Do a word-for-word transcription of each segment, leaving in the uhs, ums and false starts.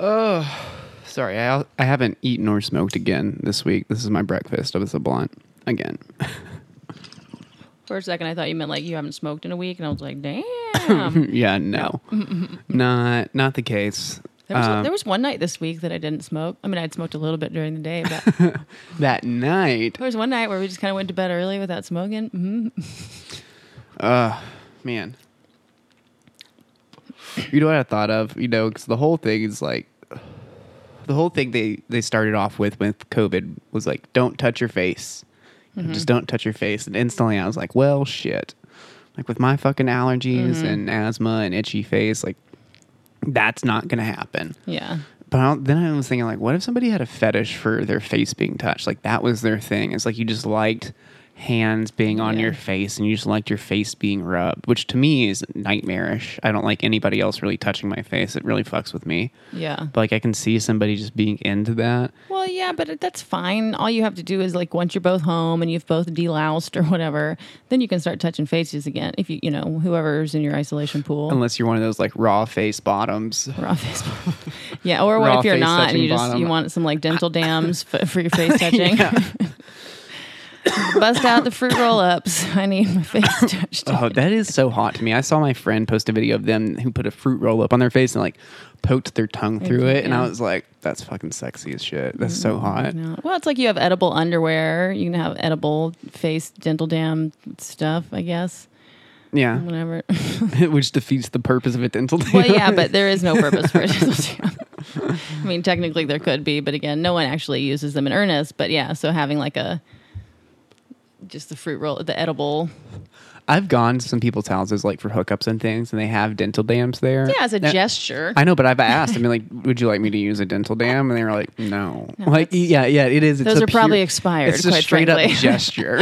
Oh, sorry. I, I haven't eaten or smoked again this week. This is my breakfast. I was a blunt again. For a second, I thought you meant like you haven't smoked in a week, and I was like, damn. Yeah, no, not not the case. There was, um, there was one night this week that I didn't smoke. I mean, I'd smoked a little bit during the day, but that night there was one night where we just kind of went to bed early without smoking. Mm-hmm. Uh, man, you know what I thought of? You know, because the whole thing is like the whole thing they they started off with with COVID was like, don't touch your face. Mm-hmm. Just don't touch your face. And instantly I was like, well, shit. Like with my fucking allergies mm-hmm. and asthma and itchy face, like that's not going to happen. Yeah. But I don't, then I was thinking like, what if somebody had a fetish for their face being touched? Like that was their thing. It's like you just liked hands being on yeah. your face and you just liked your face being rubbed, which to me is nightmarish. I don't like anybody else really touching my face. It really fucks with me. Yeah. But like I can see somebody just being into that. Well, yeah, but that's fine. All you have to do is like once you're both home and you've both deloused or whatever, then you can start touching faces again. If you, you know, whoever's in your isolation pool. Unless you're one of those like raw face bottoms. Raw face bottoms. Yeah. Or what if you're not and you just, bottom. You want some like dental dams for your face touching. Yeah. Bust out the fruit roll-ups. I need my face touched. Oh, that is so hot to me. I saw my friend post a video of them who put a fruit roll-up on their face and like poked their tongue through it. Yeah. And I was like, that's fucking sexy as shit. That's so hot. Well, it's like you have edible underwear. You can have edible face dental dam stuff, I guess. Yeah. Whatever. Which defeats the purpose of a dental dam. Well, yeah, but there is no purpose for a dental dam. I mean, technically there could be, but again, no one actually uses them in earnest. But yeah, so having like a... Just the fruit roll, the edible. I've gone to some people's houses like for hookups and things, and they have dental dams there. Yeah, as a now, gesture. I know, but I've asked. I mean, like, would you like me to use a dental dam? And they were like, no. no like, yeah, yeah, it is. It's those are pure, probably expired. It's a quite straight frankly. up gesture.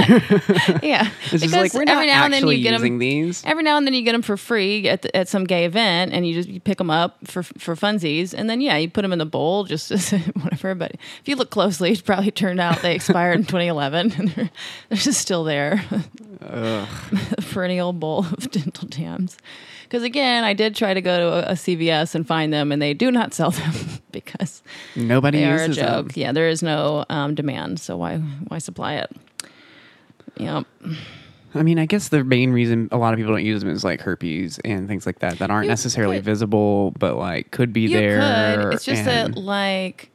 Yeah, it's just like we're not every now and then you get them, these. Every now and then you get them for free at the, at some gay event, and you just you pick them up for for funsies, and then yeah, you put them in the bowl just as whatever. But if you look closely, it probably turned out they expired in twenty eleven, and they're, they're just still there. Ugh. Perennial bowl of dental dams. Because again, I did try to go to a, a C V S and find them, and they do not sell them because nobody they uses are a joke. Them. Yeah, there is no um, demand, so why why supply it? Yeah. I mean, I guess the main reason a lot of people don't use them is like herpes and things like that that aren't you necessarily could. visible, but like could be you there. Could. It's just that like.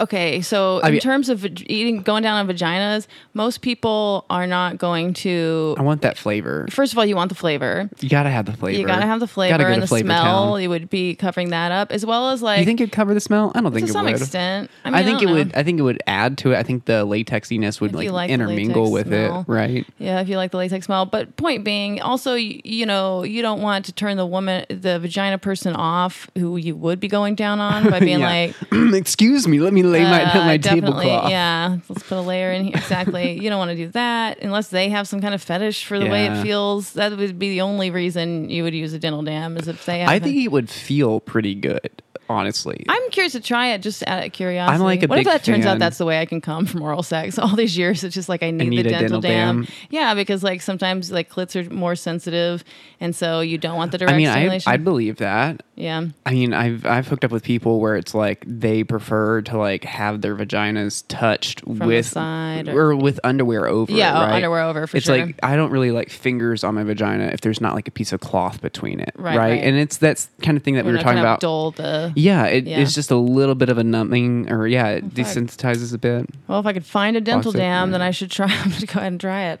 Okay, so I mean, in terms of eating, going down on vaginas, most people are not going to... I want that flavor. First of all, you want the flavor. You gotta have the flavor. You gotta have the flavor and the smell. Town. You would be covering that up, as well as like... You think it'd cover the smell? I don't think it would. To some extent. I, mean, I, I think it know. would. I think it would add to it. I think the latexiness would like, like intermingle with smell. It, right? Yeah, if you like the latex smell. But point being, also, you know, you don't want to turn the woman, the vagina person off who you would be going down on by being yeah. like... Excuse me, let me... Lay my, uh, my tablecloth. Yeah, let's put a layer in here. Exactly. You don't want to do that unless they have some kind of fetish for the yeah. way it feels. That would be the only reason you would use a dental dam is if they. Haven't. I think it would feel pretty good, honestly. I'm curious to try it just out of curiosity. I'm like a what big if that fan. Turns out that's the way I can come from oral sex? All these years, it's just like I need, I need the dental, dental dam. dam. Yeah, because like sometimes like clits are more sensitive, and so you don't want the direct I mean, stimulation. I, I believe that. Yeah. I mean, I've I've hooked up with people where it's like they prefer to like have their vaginas touched from with the side or, or with underwear over. Yeah, right? underwear over for it's sure. It's like I don't really like fingers on my vagina if there's not like a piece of cloth between it, right? right? right. And it's that's kind of thing that we're we were talking about. Dull the, yeah, it, yeah, it's just a little bit of a numbing, or yeah, it okay. desensitizes a bit. Well, if I could find a dental also, dam, yeah. then I should try. I'm gonna go ahead and try it.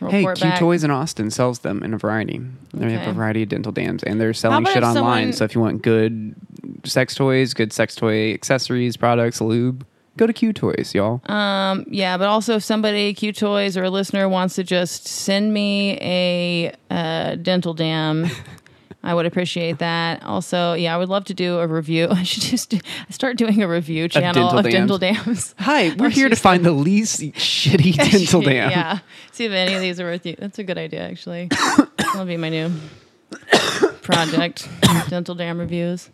Report hey, Q back. Toys in Austin sells them in a variety. They okay. have a variety of dental dams, and they're selling shit online. So if you want good sex toys, good sex toy accessories, products, lube, go to Q Toys, y'all. Um, yeah, but also if somebody, Q Toys or a listener wants to just send me a uh, dental dam, I would appreciate that. Also, yeah, I would love to do a review. I should just do, start doing a review channel of dental, of dental dams. Hi, we're here to find the least shitty dental dam. Yeah, see if any of these are worth you. That's a good idea, actually. That'll be my new... project dental dam reviews.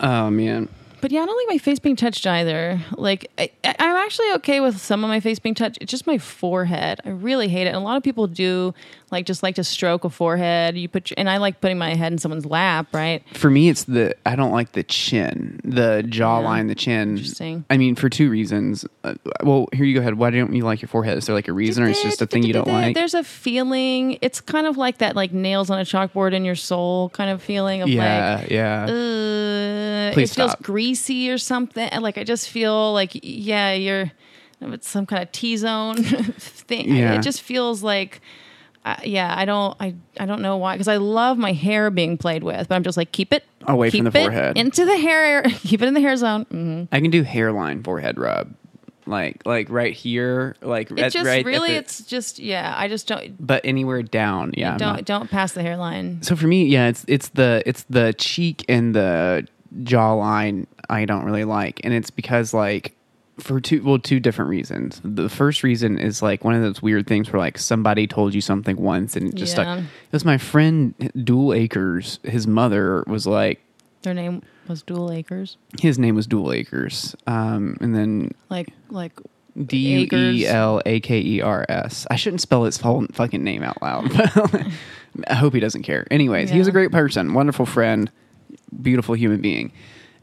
Oh man, but yeah, I don't like my face being touched either. Like I, I, I'm actually okay with some of my face being touched. It's just my forehead I really hate it, and a lot of people do like just like to stroke a forehead. You put your, and I like putting my head in someone's lap, right? For me, it's the I don't like the chin, the jawline, yeah. the chin. Interesting. I mean, for two reasons. Uh, well, here you go ahead. Why don't you like your forehead? Is there like a reason, or it's just a thing you don't like? There's a feeling. It's kind of like that, like nails on a chalkboard in your soul kind of feeling of yeah, like, yeah, yeah. It feels greasy or something. Like I just feel like, yeah, you're. If it's some kind of T-zone thing, yeah. It just feels like, uh, yeah, I don't, I, I don't know why, because I love my hair being played with, but I'm just like, keep it away keep from the it forehead, into the hair, keep it in the hair zone. Mm-hmm. I can do hairline forehead rub, like, like right here, like it's at, just right really, the, it's just yeah, I just don't. But anywhere down, yeah, don't not, don't pass the hairline. So for me, yeah, it's it's the it's the cheek and the jawline I don't really like, and it's because like. For two, well, two different reasons. The first reason is like one of those weird things where like somebody told you something once and it just yeah. stuck. It was my friend Duel Akers. His mother was like, their name was Duel Akers. His name was Duel Akers, um, and then like like D U E L A K E R S. I shouldn't spell his whole fucking name out loud, but I hope he doesn't care. Anyways, yeah. He was a great person, wonderful friend, beautiful human being.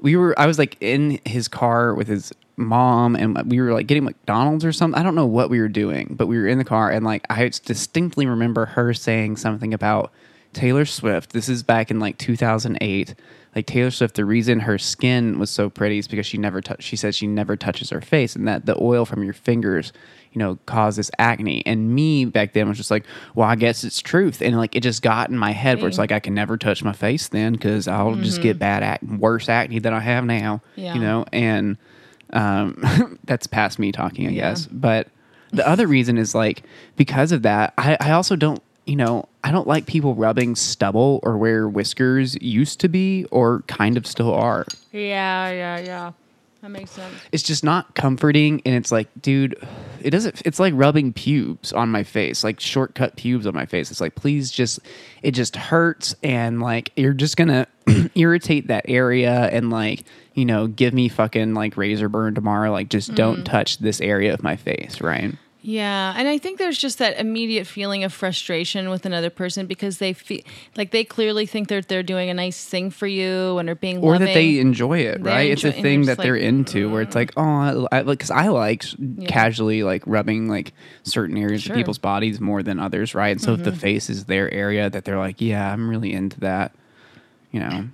We were. I was like in his car with his mom, and we were like getting McDonald's or something. I don't know what we were doing, but we were in the car, and like I distinctly remember her saying something about Taylor Swift. This is back in like two thousand eight. Like Taylor Swift, the reason her skin was so pretty is because she never. T- she says she never touches her face, and that the oil from your fingers, you know, causes acne. And me back then was just like, well, I guess it's truth, and like it just got in my head where it's like I can never touch my face then because I'll mm-hmm. just get bad act, worse acne than I have now, yeah. you know. And um, that's past me talking, I yeah. guess. But the other reason is like because of that, I, I also don't. You know, I don't like people rubbing stubble or where whiskers used to be or kind of still are. Yeah, yeah, yeah. That makes sense. It's just not comforting, and it's like, dude, it doesn't. It's like rubbing pubes on my face, like shortcut pubes on my face. It's like, please, just it just hurts, and like you're just gonna irritate that area, and like you know, give me fucking like razor burn tomorrow. Like, just mm. don't touch this area of my face, right? Yeah, and I think there's just that immediate feeling of frustration with another person because they feel like they clearly think that they're, they're doing a nice thing for you and are being or loving. That they enjoy it, right? Enjoy, it's a thing that like, they're into where it's like, oh, because I, I, I like yeah. casually like rubbing like certain areas sure. of people's bodies more than others, right? And so mm-hmm. if the face is their area that they're like, yeah, I'm really into that, you know.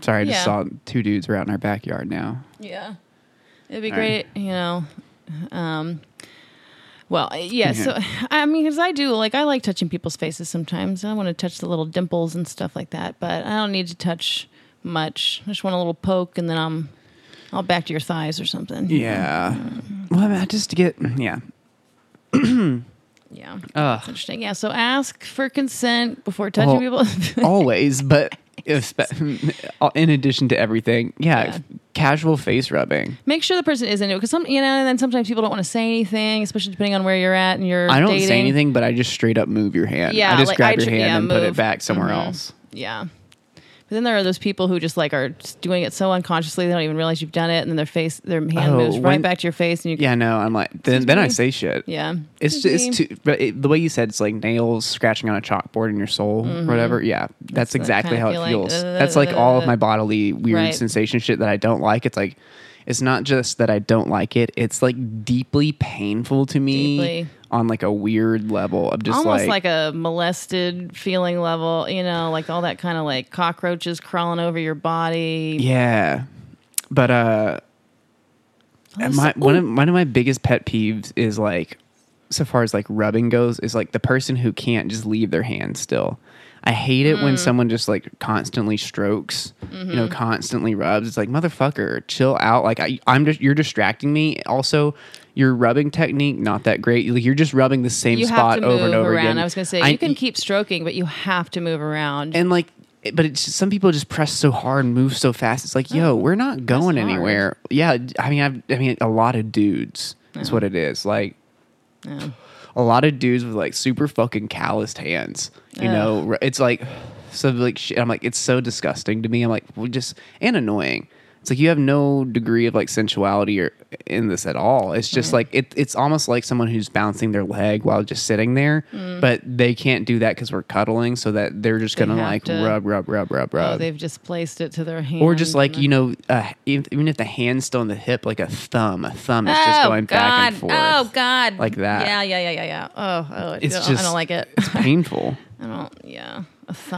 Sorry, I yeah. just saw two dudes were out in our backyard now. Yeah, it'd be All great, right. you know. Um, Well, yeah, mm-hmm. so, I mean, because I do, like, I like touching people's faces sometimes. I want to touch the little dimples and stuff like that, but I don't need to touch much. I just want a little poke, and then I'm all back to your thighs or something. Yeah. Mm-hmm. Well, I mean, I just get, yeah. yeah. Uh, that's interesting. Yeah, so ask for consent before touching well, people. Always, but in addition to everything, yeah, yeah. casual face rubbing. Make sure the person is into it because some, you know, and then sometimes people don't want to say anything, especially depending on where you're at and you're. I don't dating. say anything, but I just straight up move your hand. Yeah, I just like, grab I your tr- hand yeah, and move. put it back somewhere mm-hmm. else. Yeah, but then there are those people who just like are just doing it so unconsciously they don't even realize you've done it, and then their face, their hand oh, moves right when, back to your face, and you. Yeah, no, I'm like then then me? I say shit. Yeah, it's just, it's too. But it, the way you said it's like nails scratching on a chalkboard in your soul, mm-hmm. or whatever. Yeah, that's, that's exactly how it feels. Uh, that's like all of my bodily weird right. sensation shit that I don't like. It's like. It's not just that I don't like it. It's like deeply painful to me deeply. on like a weird level. I'm just almost like, like a molested feeling level, you know, like all that kind of like cockroaches crawling over your body. Yeah. But uh, oh, my, so, one, of, one of my biggest pet peeves is like, so far as like rubbing goes, is like the person who can't just leave their hand still. I hate it mm. when someone just like constantly strokes, mm-hmm. you know, constantly rubs. It's like, motherfucker, chill out. Like I, I'm just, you're distracting me. Also, your rubbing technique, not that great. Like, you're just rubbing the same you spot over and over around. again. I was going to say, I, you can keep stroking, but you have to move around. And like, but it's just, some people just press so hard and move so fast. It's like, oh, yo, we're not going anywhere. Hard. Yeah. I mean, I've, I mean, a lot of dudes yeah. is what it is. Like, yeah. a lot of dudes with like super fucking calloused hands. You know, Ugh. it's like, so like, shit, I'm like, it's so disgusting to me. I'm like, we just, and annoying. It's like you have no degree of like sensuality or in this at all. It's just mm. like it, it's almost like someone who's bouncing their leg while just sitting there, mm. but they can't do that because we're cuddling, so that they're just they gonna like to, rub, rub, rub, rub, rub. Oh, they've just placed it to their hand, or just like you know, uh, even, even if the hand's still in the hip, like a thumb, a thumb is oh, just going God. back and forth. Oh God, like that. Yeah, yeah, yeah, yeah, yeah. Oh, oh, it, it's I just I don't like it. It's painful. I don't. Yeah.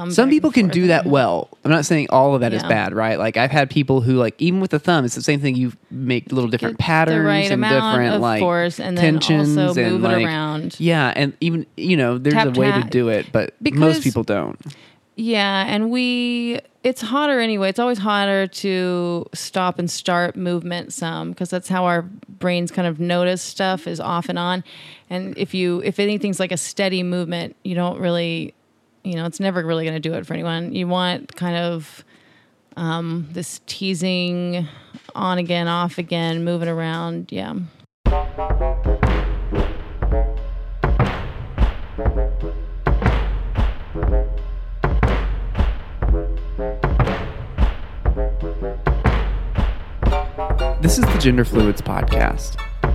Some people can do that well. I'm not saying all of that yeah. is bad, right? Like I've had people who like even with the thumb, it's the same thing. You make little different patterns right and different of like force, and tensions then also and move like, it around. Yeah, and even you know there's tap, a way tap. to do it, but because, most people don't. Yeah, and we it's hotter anyway. It's always hotter to stop and start movement some because that's how our brains kind of notice stuff is off and on. And if you if anything's like a steady movement, you don't really. You know, it's never really going to do it for anyone. You want kind of um, this teasing, on again, off again, moving around. Yeah. This is the Gender Fluids podcast.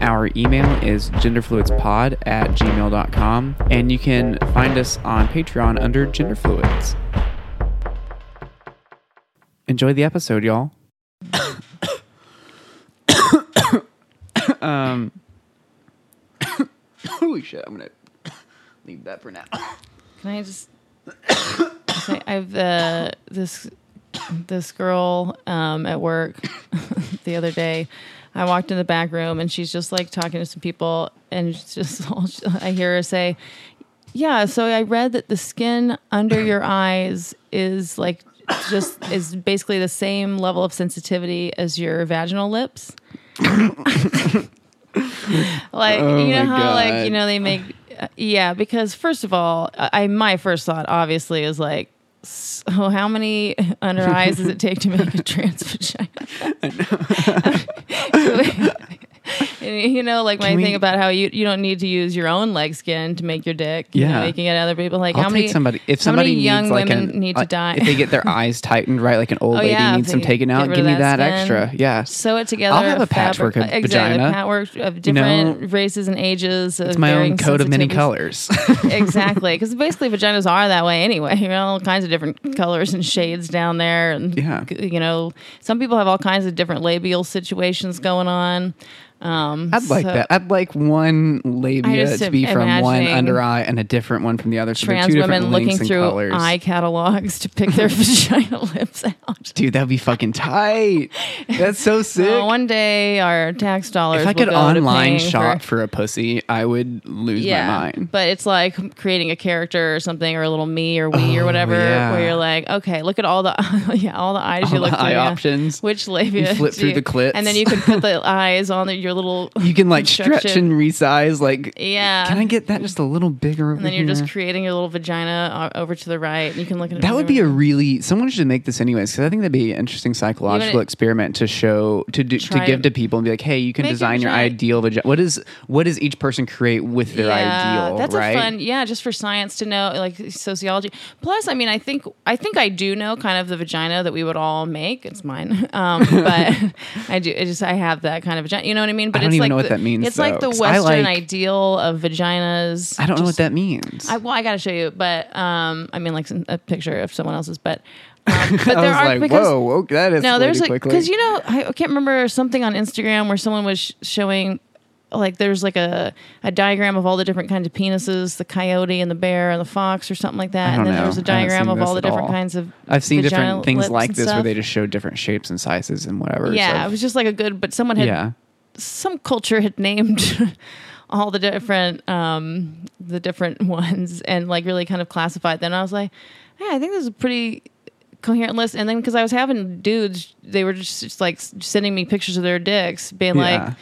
Our email is genderfluidspod at gmail dot com. And you can find us on Patreon under Gender Fluids. Enjoy the episode, y'all. um, holy shit, I'm going to leave that for now. Can I just say I've uh, this this girl um, at work the other day. I walked in the back room and she's just like talking to some people, and it's just all, I hear her say, "Yeah, so I read that the skin under your eyes is like just is basically the same level of sensitivity as your vaginal lips." Like oh you know how God. like you know they make. Yeah, because first of all, I my first thought obviously is like, so how many under eyes does it take to make a trans vagina? I know. And, you know, like my Can thing we, about how you, you don't need to use your own leg skin to make your dick. Yeah, you know, making it other people like I'll how many somebody if somebody needs young like women an, need to like, die if they get their eyes tightened right like an old oh, lady yeah, needs some taken out. Give me that, that extra. Yeah, sew it together. I'll have a patchwork of exactly, vagina. A patchwork of different you know, races and ages. Of it's my own coat of many colors. Exactly, because basically vaginas are that way anyway. You know, all kinds of different colors and shades down there, and yeah. you know, some people have all kinds of different labial situations going on. Um, I'd like so that. I'd like one labia to be from one under eye and a different one from the other. So trans two women looking through colors. Eye catalogs to pick their vagina lips out. Dude, that'd be fucking tight. That's so sick. Uh, one day our tax dollars. If I could online shop for, for a pussy, I would lose yeah, my mind. But it's like creating a character or something, or a little me or we oh, or whatever, yeah. where you're like, okay, look at all the yeah, all the eyes all you look the eye through, options. Yeah. Which labia? You flip through you, the clits, and then you can put the eyes on the. Your little you can like stretch and resize like yeah can I get that just a little bigger and then you're here? Just creating your little vagina over to the right and you can look at it that would be right. A really someone should make this anyways because I think that'd be an interesting psychological experiment to show to do, to give to people and be like hey you can design your ideal vagina what is what does each person create with their yeah, ideal that's right? a fun yeah just for science to know like sociology plus I mean I think I think I do know kind of the vagina that we would all make it's mine um but I do I just I have that kind of vagina you know what I mean I mean, but I don't it's even like know what the, that means. It's though, like the Western like, ideal of vaginas. I don't just, know what that means. I, well, I got to show you, but um, I mean, like some, a picture of someone else's butt. Um, but I there was are like, because, whoa, whoa, that is no, there's like because you know I can't remember something on Instagram where someone was sh- showing like there's like a, a diagram of all the different kinds of penises, the coyote and the bear and the fox or something like that. And then know. there was a diagram of all the different all. kinds of I've seen different things like this stuff. Where they just show different shapes and sizes and whatever. Yeah, so. It was just like a good, but someone had. Yeah. Some culture had named all the different um, the different ones and like really kind of classified them. And I was like, yeah, hey, I think this is a pretty coherent list. And then because I was having dudes, they were just, just like sending me pictures of their dicks, being yeah. like,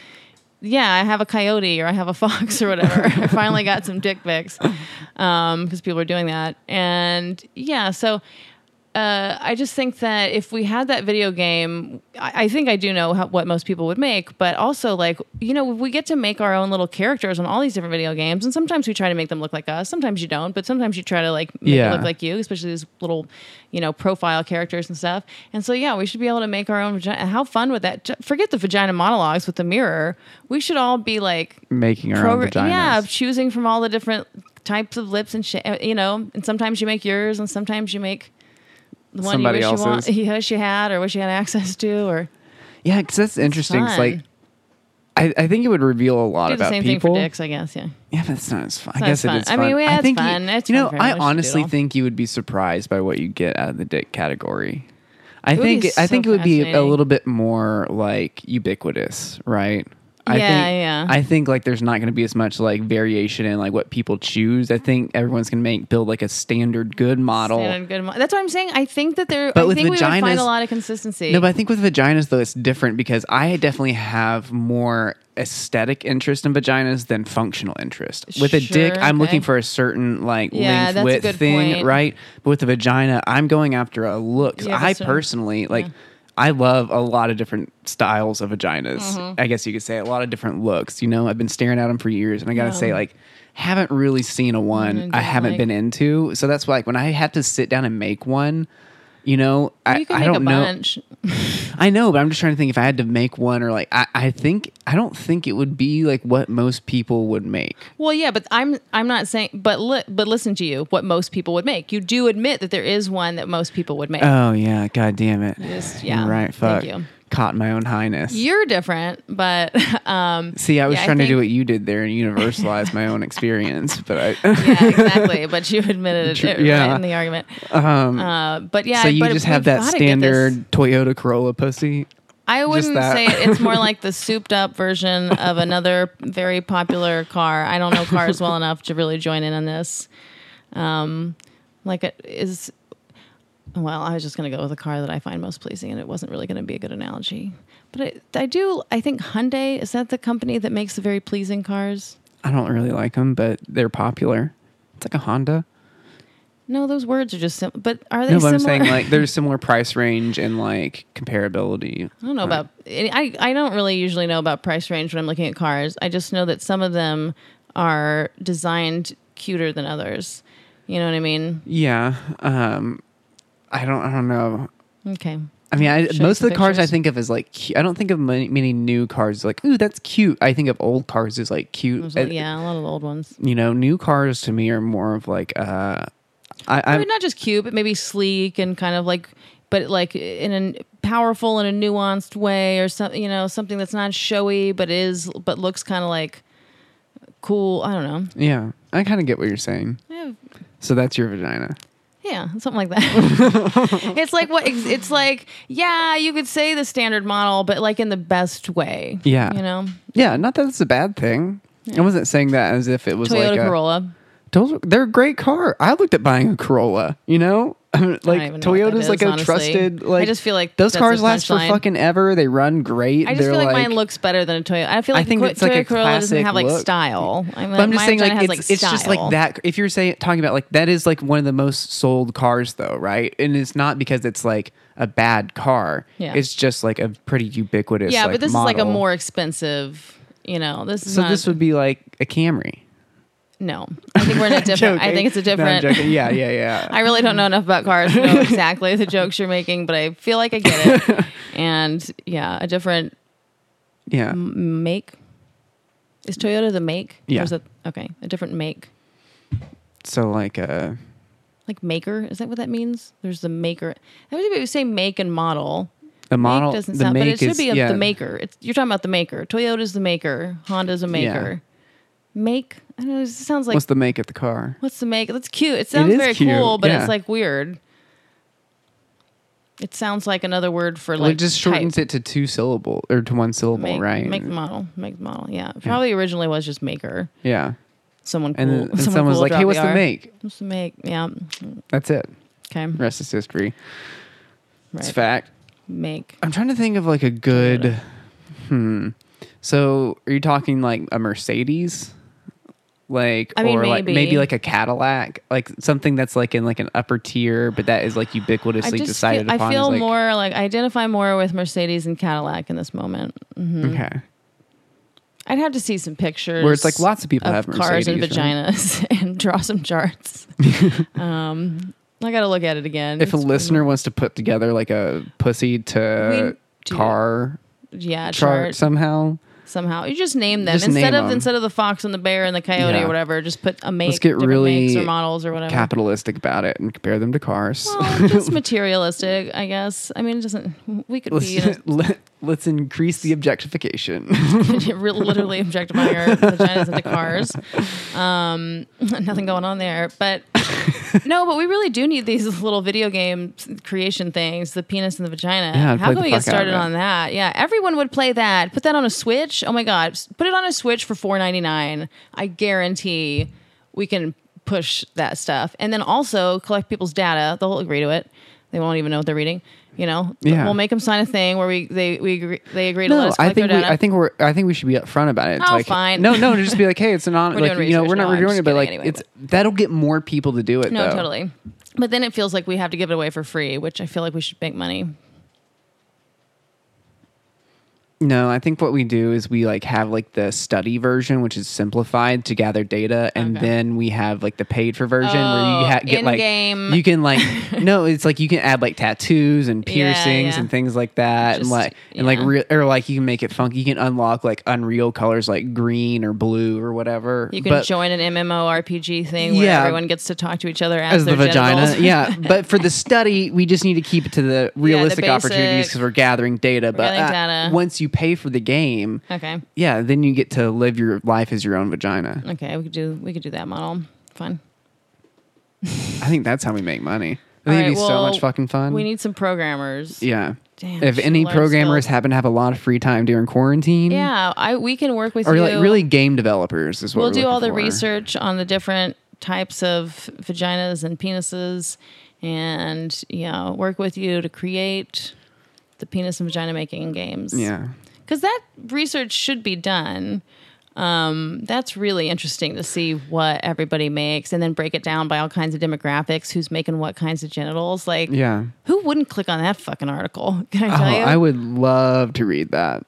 yeah, I have a coyote or I have a fox or whatever. I finally got some dick pics um, because people are doing that. And yeah, so uh, I just think that if we had that video game, I, I think I do know how, what most people would make. But also, like, you know, we get to make our own little characters on all these different video games. And sometimes we try to make them look like us. Sometimes you don't. But sometimes you try to, like, make yeah. it look like you, especially these little, you know, profile characters and stuff. And so, yeah, we should be able to make our own vagina. How fun would that? Forget the vagina monologues with the mirror. We should all be, like, making our program- own vaginas. Yeah, choosing from all the different types of lips and shit, you know. And sometimes you make yours and sometimes you make the one somebody you wish else's. You want, you wish you had or wish you had access to. Or yeah, because that's interesting. It's like, I, I think it would reveal a lot do about people. The same people. Thing for dicks, I guess, yeah. Yeah, but it's not as fun. It's I guess fun. It is fun. I mean, yeah, I think it's fun. You, it's you know, fun I honestly think you would be surprised by what you get out of the dick category. I it think so I think it would be a little bit more, like, ubiquitous, right? I yeah, think, yeah. I think, like, there's not going to be as much, like, variation in, like, what people choose. I think everyone's going to make build, like, a standard good model. Standard good model. That's what I'm saying. I think that there, but I think vaginas, we would find a lot of consistency. No, but I think with vaginas, though, it's different because I definitely have more aesthetic interest in vaginas than functional interest. With sure, a dick, I'm okay. looking for a certain, like, yeah, length, width thing, point. Right? But with a vagina, I'm going after a look. Yeah, I certain, personally, like... Yeah. I love a lot of different styles of vaginas. Mm-hmm. I guess you could say a lot of different looks. You know, I've been staring at them for years, and I gotta yeah. say, like, haven't really seen a one mm-hmm. I haven't like, been into. So that's why, like, when I had to sit down and make one, you know, I, you can I make don't a bunch. Know. I know, but I'm just trying to think if I had to make one or like I, I think I don't think it would be like what most people would make. Well, yeah, but I'm I'm not saying, but li- but listen to you, what most people would make. You do admit that there is one that most people would make. Oh yeah, god damn it. Just, yeah, you're right. Fuck. Thank you. Caught my own highness. You're different, but um, see, I was yeah, trying I think... to do what you did there and universalize my own experience, but I yeah, exactly. But you admitted it yeah. right in the argument. Um, uh, but yeah, so you but just have that standard Toyota Corolla pussy. I wouldn't say it. It's more like the souped up version of another very popular car. I don't know cars well enough to really join in on this. Um, like it is. Well, I was just going to go with a car that I find most pleasing, and it wasn't really going to be a good analogy. But I, I do, I think Hyundai, is that the company that makes the very pleasing cars? I don't really like them, but they're popular. It's like a Honda. No, those words are just simple. But are they no, but similar? I'm saying, like, there's similar price range and, like, comparability. I don't know right. about... I, I don't really usually know about price range when I'm looking at cars. I just know that some of them are designed cuter than others. You know what I mean? Yeah, um... I don't I don't know. Okay. I mean, I, most of the pictures. Cars I think of as like, cu- I don't think of many, many new cars like, ooh, that's cute. I think of old cars as like cute. Like, yeah, a lot of the old ones. You know, new cars to me are more of like, uh, I, I mean, not just cute, but maybe sleek and kind of like, but like in a powerful and a nuanced way or something, you know, something that's not showy, but is, but looks kind of like cool. I don't know. Yeah. I kind of get what you're saying. Yeah. So that's your vagina. Yeah, something like that. It's like what it's like. Yeah, you could say the standard model, but like in the best way. Yeah, you know. Yeah, not that it's a bad thing. Yeah. I wasn't saying that as if it was Toyota like Corolla. A Corolla. They're a great car. I looked at buying a Corolla. You know, like Toyota's is, like a honestly. Trusted. Like I just feel like those cars last line. For fucking ever. They run great. I just they're feel like, like mine looks better than a Toyota. I feel like I think a, it's Toyota like a Corolla doesn't have like look. Style. I mean, but I'm just saying like it's, like it's just like that. If you're saying talking about like that is like one of the most sold cars though, right? And it's not because it's like a bad car. Yeah. It's just like a pretty ubiquitous. Yeah, like, but this model. Is like a more expensive. You know, this is so. Not this a, would be like a Camry. No, I think we're in a different, I think it's a different, no, yeah, yeah, yeah. I really don't know enough about cars to know exactly the jokes you're making, but I feel like I get it. And yeah, a different yeah m- make. Is Toyota the make? Yeah. Or is it, okay. A different make. So like a. Like maker. Is that what that means? There's the maker. I would you say make and model. The model. Make doesn't sound, make but it should is, be a, yeah. the maker. It's, you're talking about the maker. Toyota's the maker. Honda's a maker. Yeah. Make, I don't know, it sounds like... What's the make of the car? What's the make? That's cute. It sounds it very cute. Cool, but yeah. It's like weird. It sounds like another word for like well, it just shortens type. It to two syllable, or to one syllable, make, right? Make the model. Make the model, yeah. It probably yeah. originally was just maker. Yeah. Someone cool. And, then, and someone, someone was cool like, hey, what's the, the make? What's the make? Yeah. That's it. Okay. Rest is history. Right. It's fact. Make. I'm trying to think of like a good... Good. Hmm... So are you talking like a Mercedes? Like, I mean, or maybe. like maybe like a Cadillac, like something that's like in like an upper tier, but that is like ubiquitously I decided feel, upon. I feel like, more like I identify more with Mercedes and Cadillac in this moment. Mm-hmm. Okay. I'd have to see some pictures where it's like lots of people of have Mercedes, cars and vaginas, right? And draw some charts. um, I got to look at it again. If it's a listener wants to put together like a pussy to car yeah, chart, chart somehow. Somehow you just name them just instead name of them. Instead of the fox and the bear and the coyote yeah. or whatever. Just put a make. Let's get really makes or models or whatever. Capitalistic about it and compare them to cars. Well, just materialistic, I guess. I mean, it doesn't. We could let's, be. You know, let, let's increase the objectification. Literally objectifying our vaginas into cars. Um, nothing going on there, but no. But we really do need these little video game creation things: the penis and the vagina. Yeah, how can we get started on that? Yeah, everyone would play that. Put that on a Switch. Oh my God. Put it on a Switch for four ninety-nine. I guarantee we can push that stuff. And then also collect people's data. They'll agree to it. They won't even know what they're reading. You know, yeah. We'll make them sign a thing where we they we agree, they agree to no, let us collect I think their data. We, I think we're I think we should be upfront about it. It's oh, like, fine. No, no, just be like, hey, it's not like you know we're not no, redoing it, but like anyway, it's but. That'll get more people to do it. No, though. Totally. But then it feels like we have to give it away for free, which I feel like we should make money. No, I think what we do is we like have like the study version, which is simplified to gather data, and okay. then we have like the paid for version oh, where you ha- get like game. You can like no, it's like you can add like tattoos and piercings yeah, yeah. and things like that, just, and like yeah. and like real or like you can make it funky. You can unlock like unreal colors like green or blue or whatever. You can but, join an MMORPG thing where yeah, everyone gets to talk to each other as, as their the vagina. Yeah, but for the study, we just need to keep it to the realistic yeah, the opportunities because we're gathering data. We're but gathering uh, data. Once you. You pay for the game. Okay. Yeah, then you get to live your life as your own vagina. Okay, we could do we could do that model. Fun. I think that's how we make money. I think right, it'd be well, so much fucking fun. We need some programmers. Yeah. Damn, if any programmers skills. happen to have a lot of free time during quarantine, yeah, I we can work with or you. Or like really game developers is what we'll we're do all the for. research on the different types of vaginas and penises, and yeah, work with you to create the penis and vagina making games. Yeah. Because that research should be done. Um, that's really interesting to see what everybody makes and then break it down by all kinds of demographics, who's making what kinds of genitals. Like, yeah. Who wouldn't click on that fucking article? Can I tell oh, you? I would love to read that.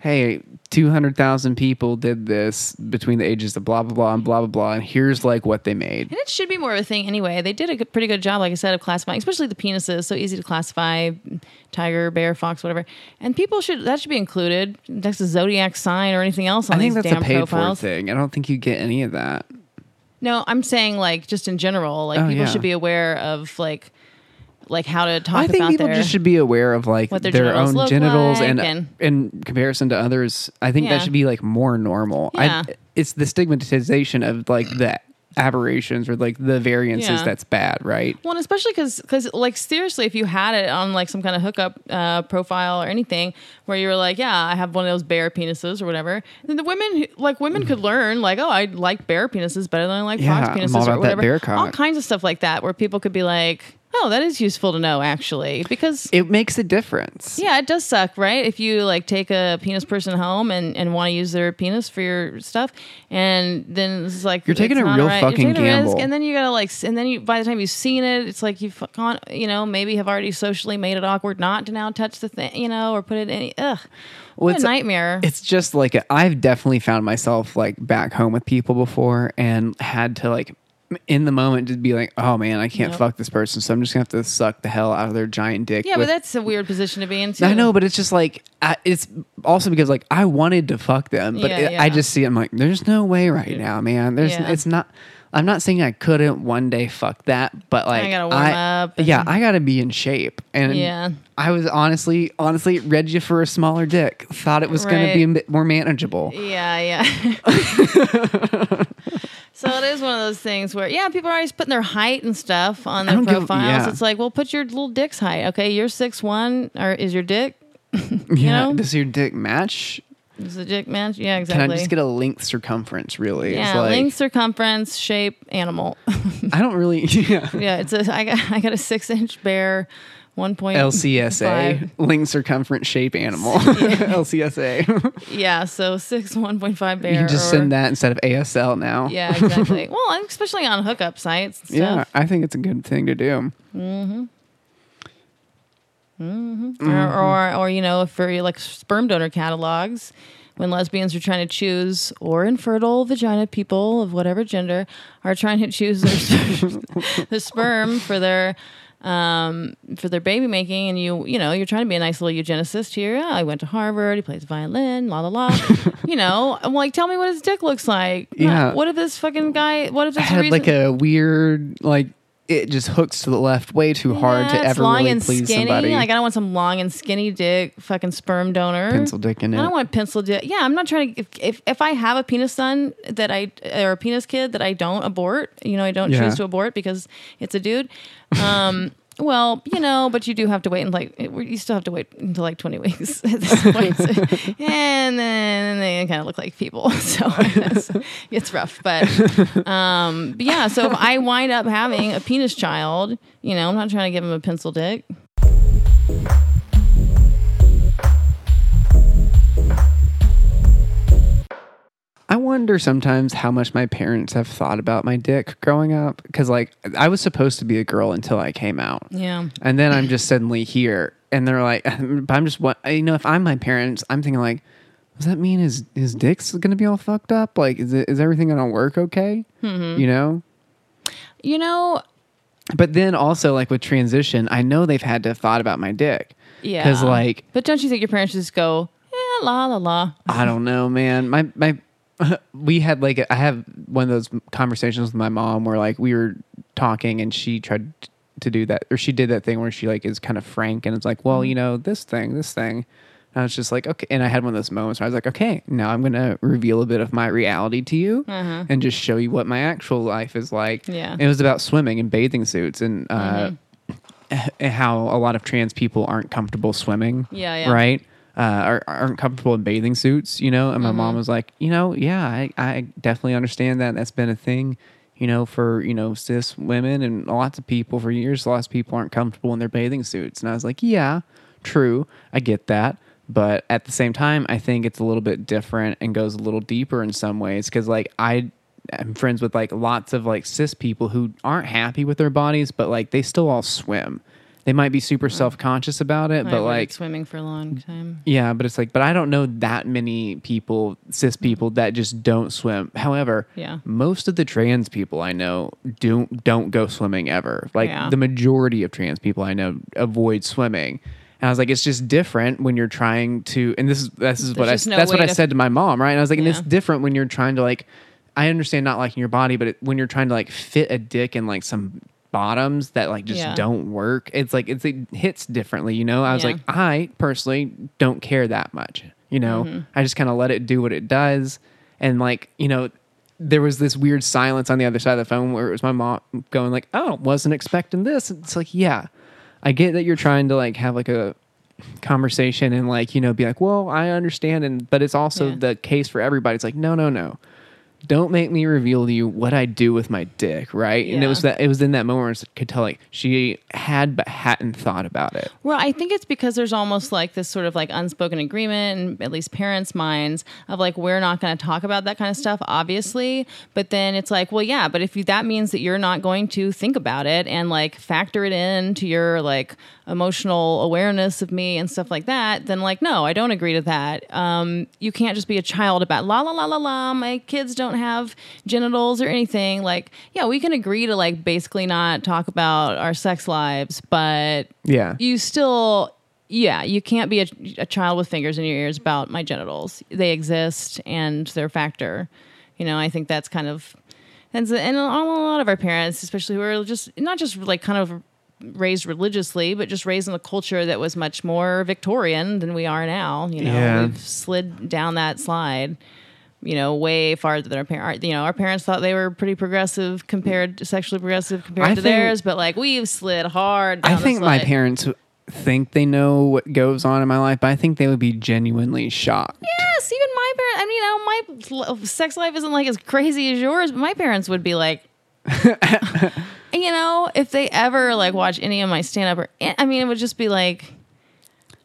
Hey, two hundred thousand people did this between the ages of blah, blah, blah, and blah, blah, blah, and here's, like, what they made. And it should be more of a thing anyway. They did a good, pretty good job, like I said, of classifying, especially the penises, so easy to classify, tiger, bear, fox, whatever. And people should, that should be included next to zodiac sign or anything else on these damn profiles. I think that's a paid-for thing. I don't think you get any of that. No, I'm saying, like, just in general, like, oh, people yeah. should be aware of, like, like how to talk about their... I think people their, just should be aware of like their, their genitals own genitals like and, and in comparison to others. I think yeah. that should be like more normal. Yeah. I, it's the stigmatization of like the aberrations or like the variances yeah. that's bad, right? Well, and especially because because like seriously, if you had it on like some kind of hookup uh, profile or anything where you were like, yeah, I have one of those bear penises or whatever, then the women like women could learn like, oh, I like bear penises better than I like yeah, fox penises I'm all about or whatever. That bear comment. All kinds of stuff like that where people could be like, oh, that is useful to know, actually, because it makes a difference. Yeah, it does suck, right? If you like take a penis person home and, and want to use their penis for your stuff, and then it's like you're taking a real right. fucking gamble, risk, and then you gotta like, and then you by the time you've seen it, it's like you've gone, you know, maybe have already socially made it awkward not to now touch the thing, you know, or put it in. Ugh, well, what a nightmare! It's just like a, I've definitely found myself like back home with people before and had to like. In the moment, to be like, oh man, I can't nope. fuck this person, so I'm just gonna have to suck the hell out of their giant dick. Yeah, with... but that's a weird position to be in, too. I know, but it's just like, I, it's also because like I wanted to fuck them, but yeah, it, yeah. I just see, I'm like, there's no way right now, man. There's, yeah. it's not. I'm not saying I couldn't one day fuck that, but like I gotta warm I, up. And... Yeah, I gotta be in shape, and yeah. I was honestly, honestly, read you for a smaller dick. Thought it was right. gonna be a bit more manageable. Yeah, yeah. So it is one of those things where, yeah, people are always putting their height and stuff on their profiles. Go, yeah. It's like, well, put your little dick's height, okay? You're six one, or is your dick, you yeah. know? Does your dick match? Does the dick match? Yeah, exactly. Can I just get a length circumference, really? Yeah, it's like, length circumference, shape, animal. I don't really, yeah. Yeah, it's a, I got, I got a six-inch bear one point five L C S A, ring circumference shape animal. Yeah. L C S A. Yeah, so six, one point five bear. You can just or, send that instead of A S L now. Yeah, exactly. Well, especially on hookup sites. And stuff. Yeah, I think it's a good thing to do. Mm-hmm. Mm-hmm. Mm-hmm. Or, or, or, you know, for like sperm donor catalogs, when lesbians are trying to choose, or infertile vagina people of whatever gender are trying to choose their the sperm for their um, for their baby making, and you you know you're trying to be a nice little eugenicist here. Oh, I went to Harvard. He plays violin. La la la. You know, I'm like, tell me what his dick looks like. Yeah. What if this fucking guy? What if this I had reason- like a weird like. It just hooks to the left way too yeah, hard to ever long really and please skinny. Somebody. Like I don't want some long and skinny dick, fucking sperm donor, pencil dick in it. I don't want a pencil dick. Yeah, I'm not trying to. If, if if I have a penis son that I or a penis kid that I don't abort, you know, I don't yeah. choose to abort because it's a dude. Um, well, you know, but you do have to wait and like you still have to wait until like twenty weeks at this point, so, and then they kind of look like people, so it's, it's rough. But, um, but yeah, so if I wind up having a penis child, you know, I'm not trying to give him a pencil dick. I wonder sometimes how much my parents have thought about my dick growing up. Because, like, I was supposed to be a girl until I came out. Yeah. And then I'm just suddenly here. And they're like, I'm just, you know, if I'm my parents, I'm thinking, like, does that mean his, his dick's going to be all fucked up? Like, is, it, is everything going to work okay? Mm-hmm. You know? You know. But then also, like, with transition, I know they've had to have thought about my dick. Yeah. Because, like. But don't you think your parents just go, eh, la, la, la. I don't know, man. My, my. We had like, a, I have one of those conversations with my mom where like we were talking and she tried to do that, or she did that thing where she like is kind of frank and it's like, well, you know, this thing, this thing. And I was just like, okay. And I had one of those moments where I was like, okay, now I'm going to reveal a bit of my reality to you uh-huh. and just show you what my actual life is like. Yeah. And it was about swimming and bathing suits and, uh, mm-hmm. how a lot of trans people aren't comfortable swimming. Yeah. yeah. Right. Uh, are, aren't comfortable in bathing suits, you know? And my mm-hmm. mom was like, you know, yeah, I, I definitely understand that. That's been a thing, you know, for, you know, cis women and lots of people for years. Lots of people aren't comfortable in their bathing suits. And I was like, yeah, true. I get that. But at the same time, I think it's a little bit different and goes a little deeper in some ways. Because, like, I am friends with, like, lots of, like, cis people who aren't happy with their bodies, but, like, they still all swim. They might be super self-conscious about it, I but like swimming for a long time. Yeah, but it's like, but I don't know that many people, cis people, that just don't swim. However, yeah. most of the trans people I know don't don't go swimming ever. Like yeah. the majority of trans people I know avoid swimming. And I was like, it's just different when you're trying to, and this is this is There's what I no that's what I said to my mom, right? And I was like, yeah. and it's different when you're trying to like, I understand not liking your body, but it, when you're trying to like fit a dick in like some bottoms that like just yeah. don't work, it's like it's, it hits differently, you know. I was yeah. like, I personally don't care that much, you know. Mm-hmm. I just kind of let it do what it does. And like, you know, there was this weird silence on the other side of the phone where it was my mom going like, oh, wasn't expecting this. It's like, yeah, I get that you're trying to like have like a conversation and like, you know, be like, well, I understand. And but it's also yeah. the case for everybody. It's like, no no no don't make me reveal to you what I do with my dick, right? Yeah. And it was that it was in that moment where I could tell, like, she had but hadn't thought about it. Well, I think it's because there's almost like this sort of like unspoken agreement, in at least parents' minds, of like, we're not going to talk about that kind of stuff, obviously. But then it's like, well, yeah, but if you, that means that you're not going to think about it and like factor it into your like emotional awareness of me and stuff like that, then like, no, I don't agree to that. Um, you can't just be a child about la la la la la. My kids don't. Don't have genitals or anything. Like, yeah, we can agree to like basically not talk about our sex lives, but yeah, you still, yeah, you can't be a, a child with fingers in your ears about my genitals. They exist and they're a factor. You know, I think that's kind of, and, and a lot of our parents, especially who are just not just like kind of raised religiously, but just raised in a culture that was much more Victorian than we are now. You know, yeah. we've slid down that slide. You know, way farther than our parents. You know, our parents thought they were pretty progressive compared, sexually progressive compared I to think, theirs, but like we've slid hard. Down I think the slide. My parents think they know what goes on in my life, but I think they would be genuinely shocked. Yes, even my parents. I mean, you know, my sex life isn't like as crazy as yours, but my parents would be like, you know, if they ever like watch any of my stand-up, or I mean, it would just be like,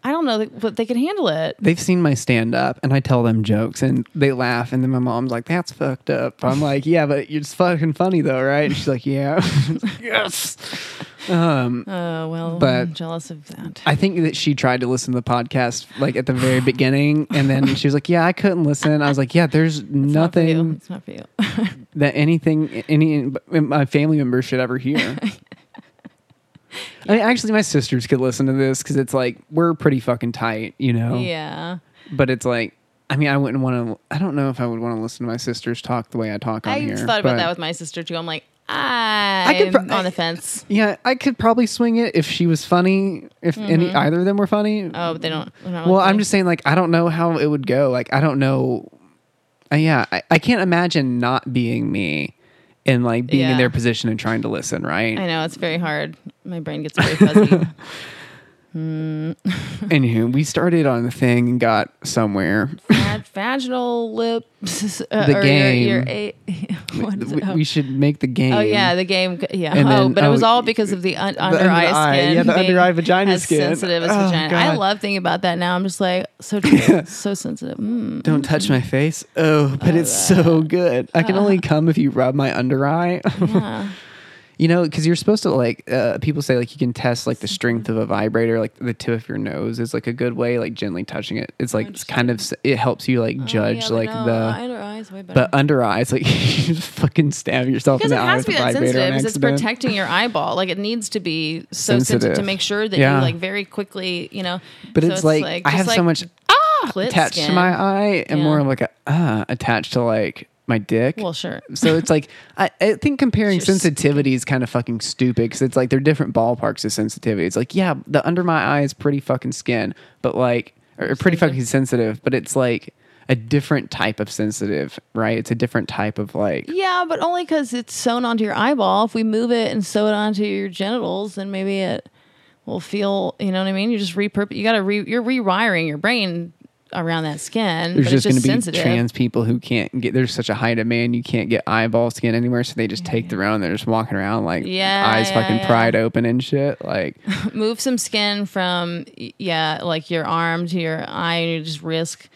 I don't know, but they can handle it. They've seen my stand-up, and I tell them jokes, and they laugh, and then my mom's like, that's fucked up. I'm like, yeah, but it's fucking funny, though, right? And she's like, yeah. Yes! Um, uh, well, but I'm jealous of that. I think that she tried to listen to the podcast, like, at the very beginning, and then she was like, yeah, I couldn't listen. I was like, yeah, there's it's nothing... It's not for you. It's not for you. That anything, any my family members should ever hear. Yeah. I mean, actually, my sisters could listen to this because it's like we're pretty fucking tight, you know? Yeah. But it's like, I mean, I wouldn't want to, I don't know if I would want to listen to my sisters talk the way I talk on I here. I thought about that with my sister too. I'm like, I'm I could pro- on the fence. Yeah, I could probably swing it if she was funny, if mm-hmm. any either of them were funny. Oh, but they don't. They don't well, I'm just saying, like, I don't know how it would go. Like, I don't know. Uh, yeah, I, I can't imagine not being me. And like being yeah. in their position and trying to listen, right? I know, it's very hard. My brain gets very fuzzy. mm. Anywho, we started on the thing and got somewhere. Fag- vaginal lips. Uh, the game. Your, your a- we, we, we should make the game. Oh, yeah, the game. Yeah. And oh, then, but oh, it was all because of the un- under eye skin. Yeah, the under eye vagina skin. As sensitive as oh, vagina. God. I love thinking about that now. I'm just like, so true. so sensitive. Mm. Don't touch my face. Oh, but oh, it's uh, so good. I can uh, only come if you rub my under eye. Yeah. You know, because you're supposed to like, uh, people say like you can test like the strength of a vibrator, like the tip of your nose is like a good way, like gently touching it. It's like it's kind of, it helps you like judge oh, yeah, like no, the, under eye is way better. But under eye, it's like you just fucking stab yourself because in the eye with a vibrator. Because it has to be that sensitive because it's protecting your eyeball. Like it needs to be so sensitive, sensitive to make sure that yeah. you like very quickly, you know. But so it's, it's like, like I have like, so much ah, attached skin. to my eye and yeah. more like a ah attached to like. My dick. Well, sure. So it's like, I, I think comparing sensitivity is kind of fucking stupid because it's like they're different ballparks of sensitivity. It's like, yeah, the under my eye is pretty fucking skin, but like, or pretty fucking sensitive, but it's like a different type of sensitive, right? It's a different type of like. Yeah, but only because it's sewn onto your eyeball. If we move it and sew it onto your genitals, then maybe it will feel, you know what I mean? You just repurpose, you got to re, you're rewiring your brain around that skin. There's just, just going to be sensitive. Trans people who can't get, there's such a high demand, you can't get eyeball skin anywhere, so they just yeah, take yeah. their own. They're just walking around like yeah, eyes yeah, fucking yeah. pried open and shit. Like move some skin from yeah like your arm to your eye and you just risk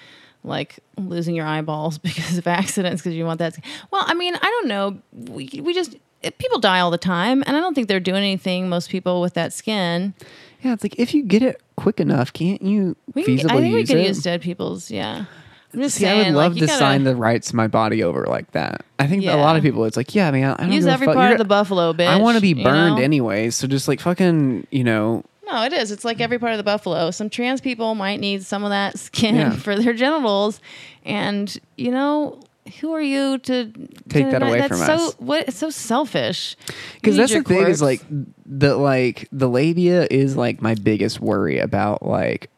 like losing your eyeballs because of accidents because you want that skin. Well, I mean, I don't know, we, we just it, people die all the time and I don't think they're doing anything, most people, with that skin. Yeah, it's like if you get it quick enough, can't you we can, feasibly use it? I think we could use dead people's, yeah. I'm just See, saying, I would love like, to gotta, sign the rights of my body over like that. I think yeah. a lot of people, it's like, yeah, I mean, I don't use every fuck. part You're, of the buffalo, bitch. I want to be burned you know? anyways, so just like fucking, you know. No, it is. It's like every part of the buffalo. Some trans people might need some of that skin yeah. for their genitals, and you know. Who are you to take that away that's from so, us? What, it's so selfish. Because that's the thing corpse. is like the like the labia is like my biggest worry about like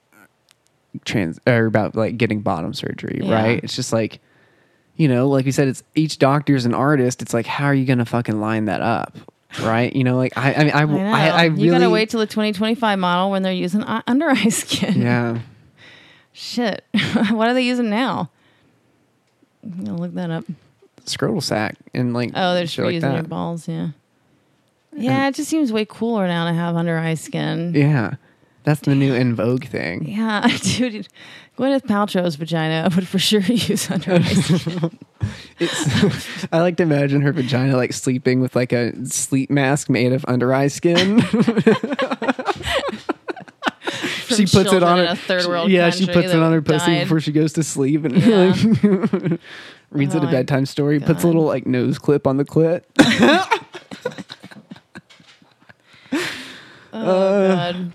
trans or about like getting bottom surgery, yeah. right? It's just like, you know, like you said, it's each doctor's an artist. It's like, how are you gonna fucking line that up? Right, you know, like I, I mean, I, I, I, I really you gotta wait till the twenty twenty-five model when they're using under eye skin. Yeah, shit. What are they using now? I'm gonna look that up. Scrotal sack and like oh, they're just using like your balls, yeah. Yeah, and it just seems way cooler now to have under eye skin. Yeah, that's the new in vogue thing. Yeah, dude, Gwyneth Paltrow's vagina would for sure use under eye skin. It's, I like to imagine her vagina like sleeping with like a sleep mask made of under eye skin. She puts it on her. Third world yeah, she puts it on her pussy died. before she goes to sleep and yeah. like, reads oh it a bedtime story. God. Puts a little like nose clip on the clit. oh uh, God.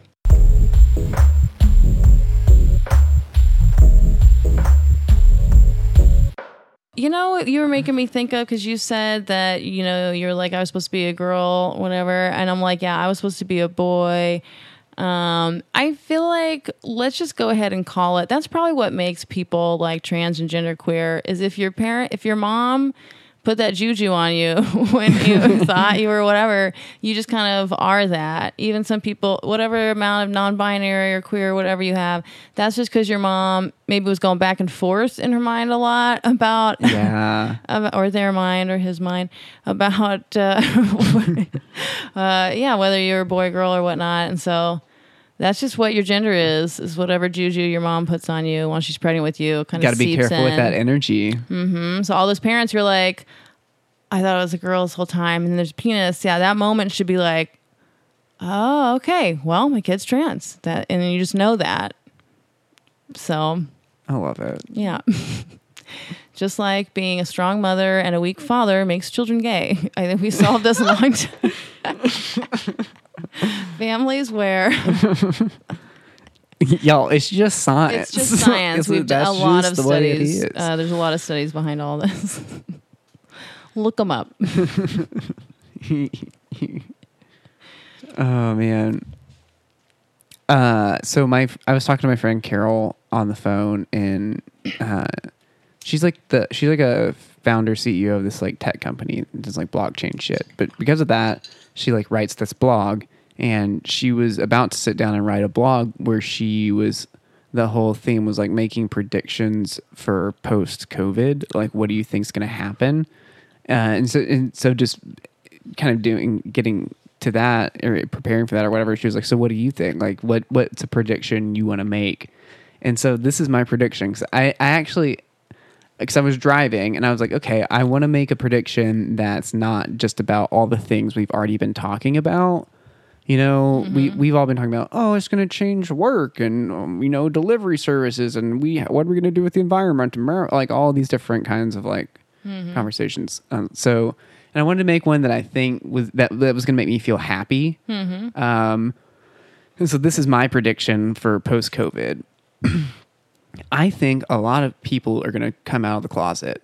You know, you were making me think of because you said that you know you're like I was supposed to be a girl, whatever, and I'm like yeah I was supposed to be a boy. Um, I feel like let's just go ahead and call it. That's probably what makes people like trans and genderqueer is if your parent, if your mom put that juju on you when you thought you were whatever. You just kind of are that. Even some people, whatever amount of non-binary or queer or whatever you have, that's just because your mom maybe was going back and forth in her mind a lot about, yeah. about or their mind or his mind, about, uh, uh, yeah, whether you're a boy, girl, or whatnot. And so that's just what your gender is, is whatever juju your mom puts on you while she's pregnant with you. Kind of gotta be careful in. with that energy. Mm-hmm. So all those parents who are like, I thought it was a girl this whole time, and there's a penis. Yeah, that moment should be like, oh, okay, well, my kid's trans. That, and you just know that. So I love it. Yeah. Just like being a strong mother and a weak father makes children gay. I think we solved this a long time. Families where y'all, it's just science. It's just science. We've done a lot of studies. Uh, there's a lot of studies behind all this. Look them up. Oh man. Uh, so my I was talking to my friend Carol on the phone, and uh, she's like the she's like a founder C E O of this like tech company that does like blockchain shit. But because of that, she like writes this blog, and she was about to sit down and write a blog where she was, the whole theme was like making predictions for post COVID. Like, what do you think's going to happen? Uh, and so, and so just kind of doing, getting to that or preparing for that or whatever. She was like, so what do you think? Like what, what's a prediction you want to make? And so this is my prediction. Cause I, I actually, Because I was driving and I was like, okay, I want to make a prediction that's not just about all the things we've already been talking about. You know, mm-hmm. we, we've all been talking about, oh, it's going to change work and, um, you know, delivery services and we what are we going to do with the environment? Like all these different kinds of like mm-hmm. conversations. Um, so, and I wanted to make one that I think was that, that was going to make me feel happy. Mm-hmm. Um, and so this is my prediction for post-COVID. I think a lot of people are going to come out of the closet.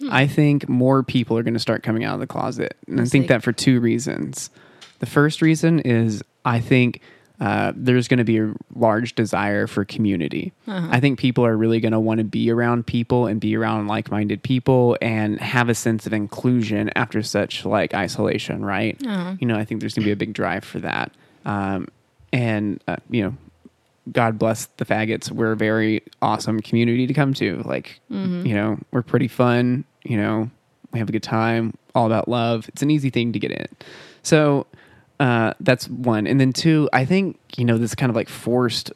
Hmm. I think more people are going to start coming out of the closet. And That's I think like- that for two reasons. The first reason is I think uh, there's going to be a large desire for community. Uh-huh. I think people are really going to want to be around people and be around like-minded people and have a sense of inclusion after such like isolation, right? Uh-huh. You know, I think there's going to be a big drive for that. Um, and, uh, you know, God bless the faggots. We're a very awesome community to come to. Like, mm-hmm. you know, we're pretty fun. You know, we have a good time. All about love. It's an easy thing to get in. So uh, that's one. And then two, I think, you know, this kind of like forced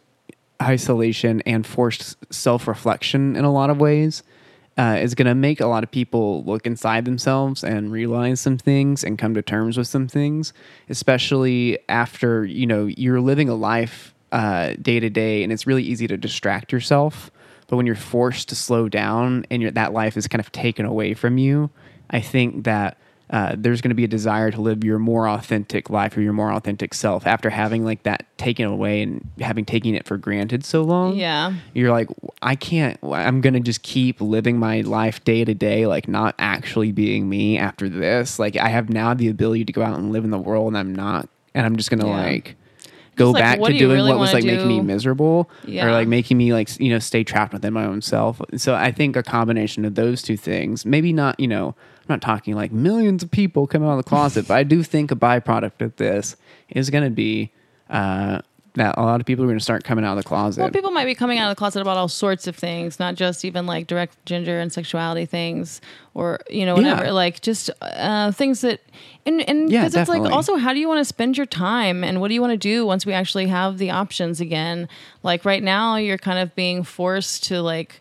isolation and forced self-reflection in a lot of ways uh, is going to make a lot of people look inside themselves and realize some things and come to terms with some things, especially after, you know, you're living a life Uh, day to day, and it's really easy to distract yourself. But when you're forced to slow down and you're, that life is kind of taken away from you, I think that uh, there's going to be a desire to live your more authentic life or your more authentic self after having like that taken away and having taken it for granted so long. Yeah, you're like, I can't. I'm going to just keep living my life day to day, like not actually being me after this. Like I have now the ability to go out and live in the world, and I'm not, and I'm just going to yeah. like. Go like, back to doing really what was like do? making me miserable yeah. or like making me like, you know, stay trapped within my own self. So I think a combination of those two things, maybe not, you know, I'm not talking like millions of people come out of the closet, but I do think a byproduct of this is going to be uh, that a lot of people are going to start coming out of the closet. Well, people might be coming out of the closet about all sorts of things, not just even like direct gender and sexuality things or, you know, whatever, yeah. like just uh, things that, and, and yeah, cause it's definitely. Like, also, how do you want to spend your time and what do you want to do once we actually have the options again? Like right now you're kind of being forced to like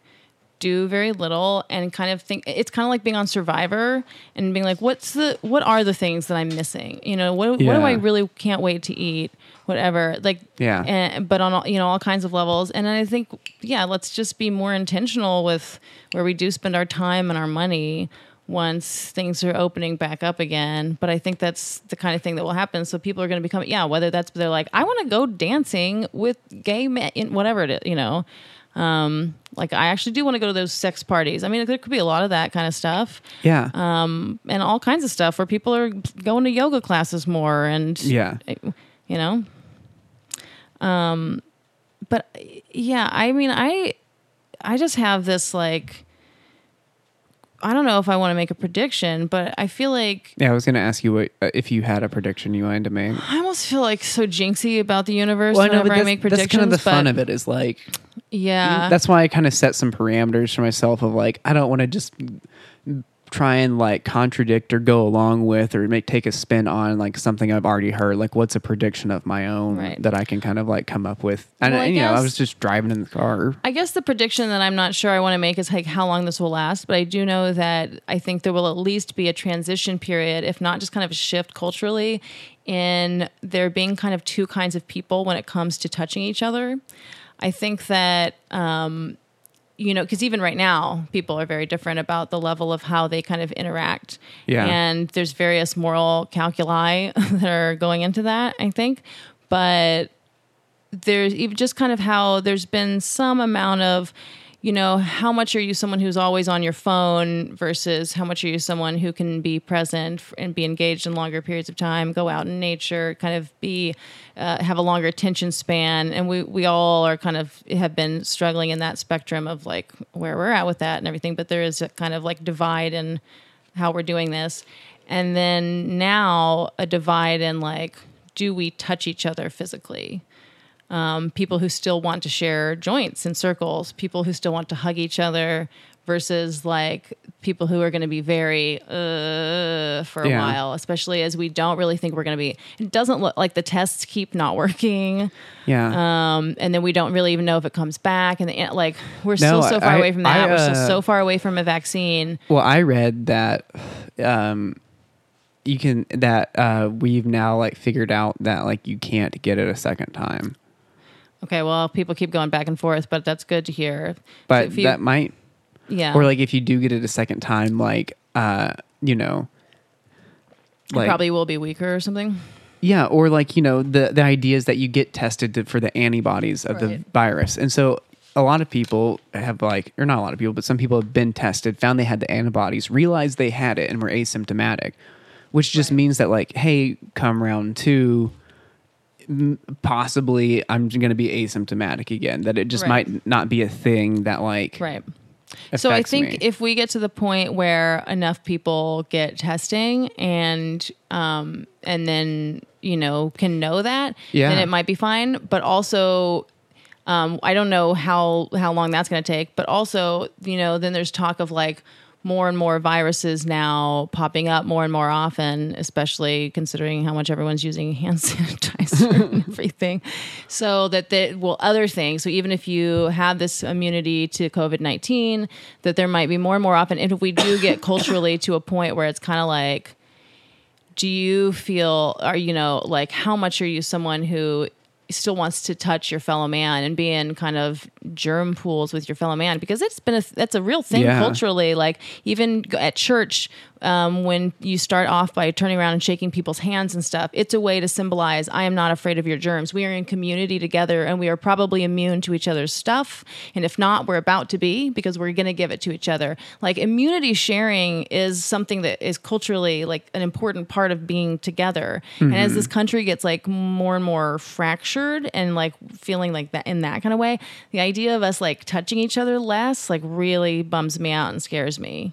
do very little and kind of think it's kind of like being on Survivor and being like, what's the, what are the things that I'm missing? You know, what, yeah. what do I really can't wait to eat? Whatever, like, yeah, and, but on all, you know, all kinds of levels. And I think, yeah, let's just be more intentional with where we do spend our time and our money once things are opening back up again. But I think that's the kind of thing that will happen. So people are going to become, yeah, whether that's, they're like, I want to go dancing with gay men, whatever it is, you know, um, like I actually do want to go to those sex parties. I mean, there could be a lot of that kind of stuff. Yeah. Um, and all kinds of stuff where people are going to yoga classes more and, yeah, you know. Um, but yeah, I mean, I, I just have this like I don't know if I want to make a prediction, but I feel like... Yeah, I was going to ask you what uh, if you had a prediction you wanted to make. I almost feel like so jinxy about the universe well, whenever no, I make predictions. That's kind of the fun of it is like... Yeah. That's why I kind of set some parameters for myself of like, I don't want to just try and like contradict or go along with or make take a spin on like something I've already heard. Like what's a prediction of my own right. that I can kind of like come up with? And, well, and you guess, know, I was just driving in the car. I guess the prediction that I'm not sure I want to make is like how long this will last, but I do know that I think there will at least be a transition period, if not just kind of a shift culturally in there being kind of two kinds of people when it comes to touching each other. I think that, um, you know, because even right now, people are very different about the level of how they kind of interact. Yeah. And there's various moral calculi that are going into that, I think. But there's even just kind of how there's been some amount of, you know, how much are you someone who's always on your phone versus how much are you someone who can be present and be engaged in longer periods of time, go out in nature, kind of be, uh, have a longer attention span. And we, we all are kind of have been struggling in that spectrum of like where we're at with that and everything, but there is a kind of like divide in how we're doing this. And then now a divide in like, do we touch each other physically? Um, people who still want to share joints and circles, people who still want to hug each other versus like people who are going to be very uh, for a yeah. while, especially as we don't really think we're going to be, it doesn't look like the tests keep not working. Yeah. Um, and then we don't really even know if it comes back. And the, like, we're no, still so far I, away from that. I, uh, we're still so far away from a vaccine. Well, I read that, um, you can, that, uh, we've now like figured out that like, you can't get it a second time. Okay, well, people keep going back and forth, but that's good to hear. But so you, that might... Yeah. Or, like, if you do get it a second time, like, uh, you know... Like, you probably will be weaker or something? Yeah, or, like, you know, the, the idea is that you get tested to, for the antibodies of right. the virus. And so a lot of people have, like... Or not a lot of people, but some people have been tested, found they had the antibodies, realized they had it, and were asymptomatic. Which just right. means that, like, hey, come round two... possibly I'm going to be asymptomatic again, that it just right. might not be a thing that like right. So I think me. If we get to the point where enough people get testing and um and then, you know, can know that, yeah. then it might be fine. But also um I don't know how how long that's going to take, but also, you know, then there's talk of like more and more viruses now popping up more and more often, especially considering how much everyone's using hand sanitizer and everything. So that they, well, other things. So even if you have this immunity to COVID nineteen, that there might be more and more often. And if we do get culturally to a point where it's kind of like, do you feel, are you know, like how much are you someone who still wants to touch your fellow man and be in kind of germ pools with your fellow man, because it's been a, that's a real thing yeah. culturally. Like even at church, um, when you start off by turning around and shaking people's hands and stuff, it's a way to symbolize, I am not afraid of your germs. We are in community together and we are probably immune to each other's stuff. And if not, we're about to be, because we're going to give it to each other. Like immunity sharing is something that is culturally like an important part of being together. Mm-hmm. And as this country gets like more and more fractured, and like feeling like that in that kind of way, the idea of us like touching each other less like really bums me out and scares me,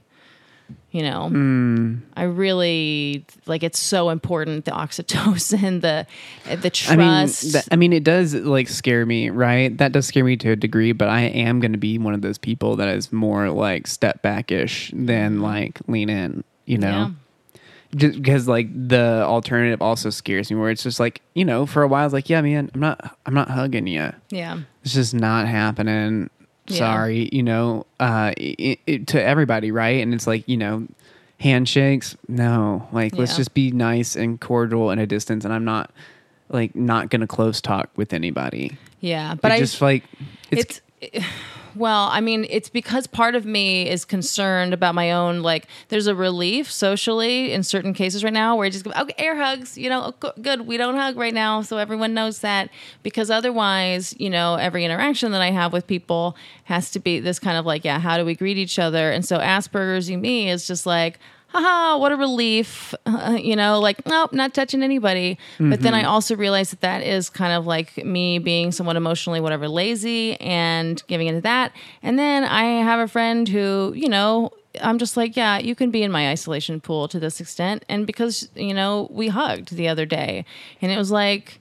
you know. mm. I really like, it's so important, the oxytocin, the the trust. I mean, th- I mean it does like scare me, right? That does scare me to a degree, but I am going to be one of those people that is more like step back-ish than like lean in, you know. yeah. Just because like the alternative also scares me, where it's just like, you know, for a while it's like, yeah, man, I'm not, I'm not hugging you. Yeah. It's just not happening. Yeah. Sorry. You know, uh, it, it, to everybody. Right. And it's like, you know, handshakes. No, like, yeah. let's just be nice and cordial and a distance. And I'm not like, not going to close talk with anybody. Yeah. But it I just like, it's, it's well, I mean, it's because part of me is concerned about my own, like, there's a relief socially in certain cases right now where you just go, okay, air hugs, you know, good, we don't hug right now, so everyone knows that, because otherwise, you know, every interaction that I have with people has to be this kind of like, yeah, how do we greet each other? And so Asperger's in me is just like, haha, what a relief, uh, you know, like, nope, not touching anybody. Mm-hmm. But then I also realized that that is kind of like me being somewhat emotionally, whatever, lazy and giving into that. And then I have a friend who, you know, I'm just like, yeah, you can be in my isolation pool to this extent. And because, you know, we hugged the other day and it was like,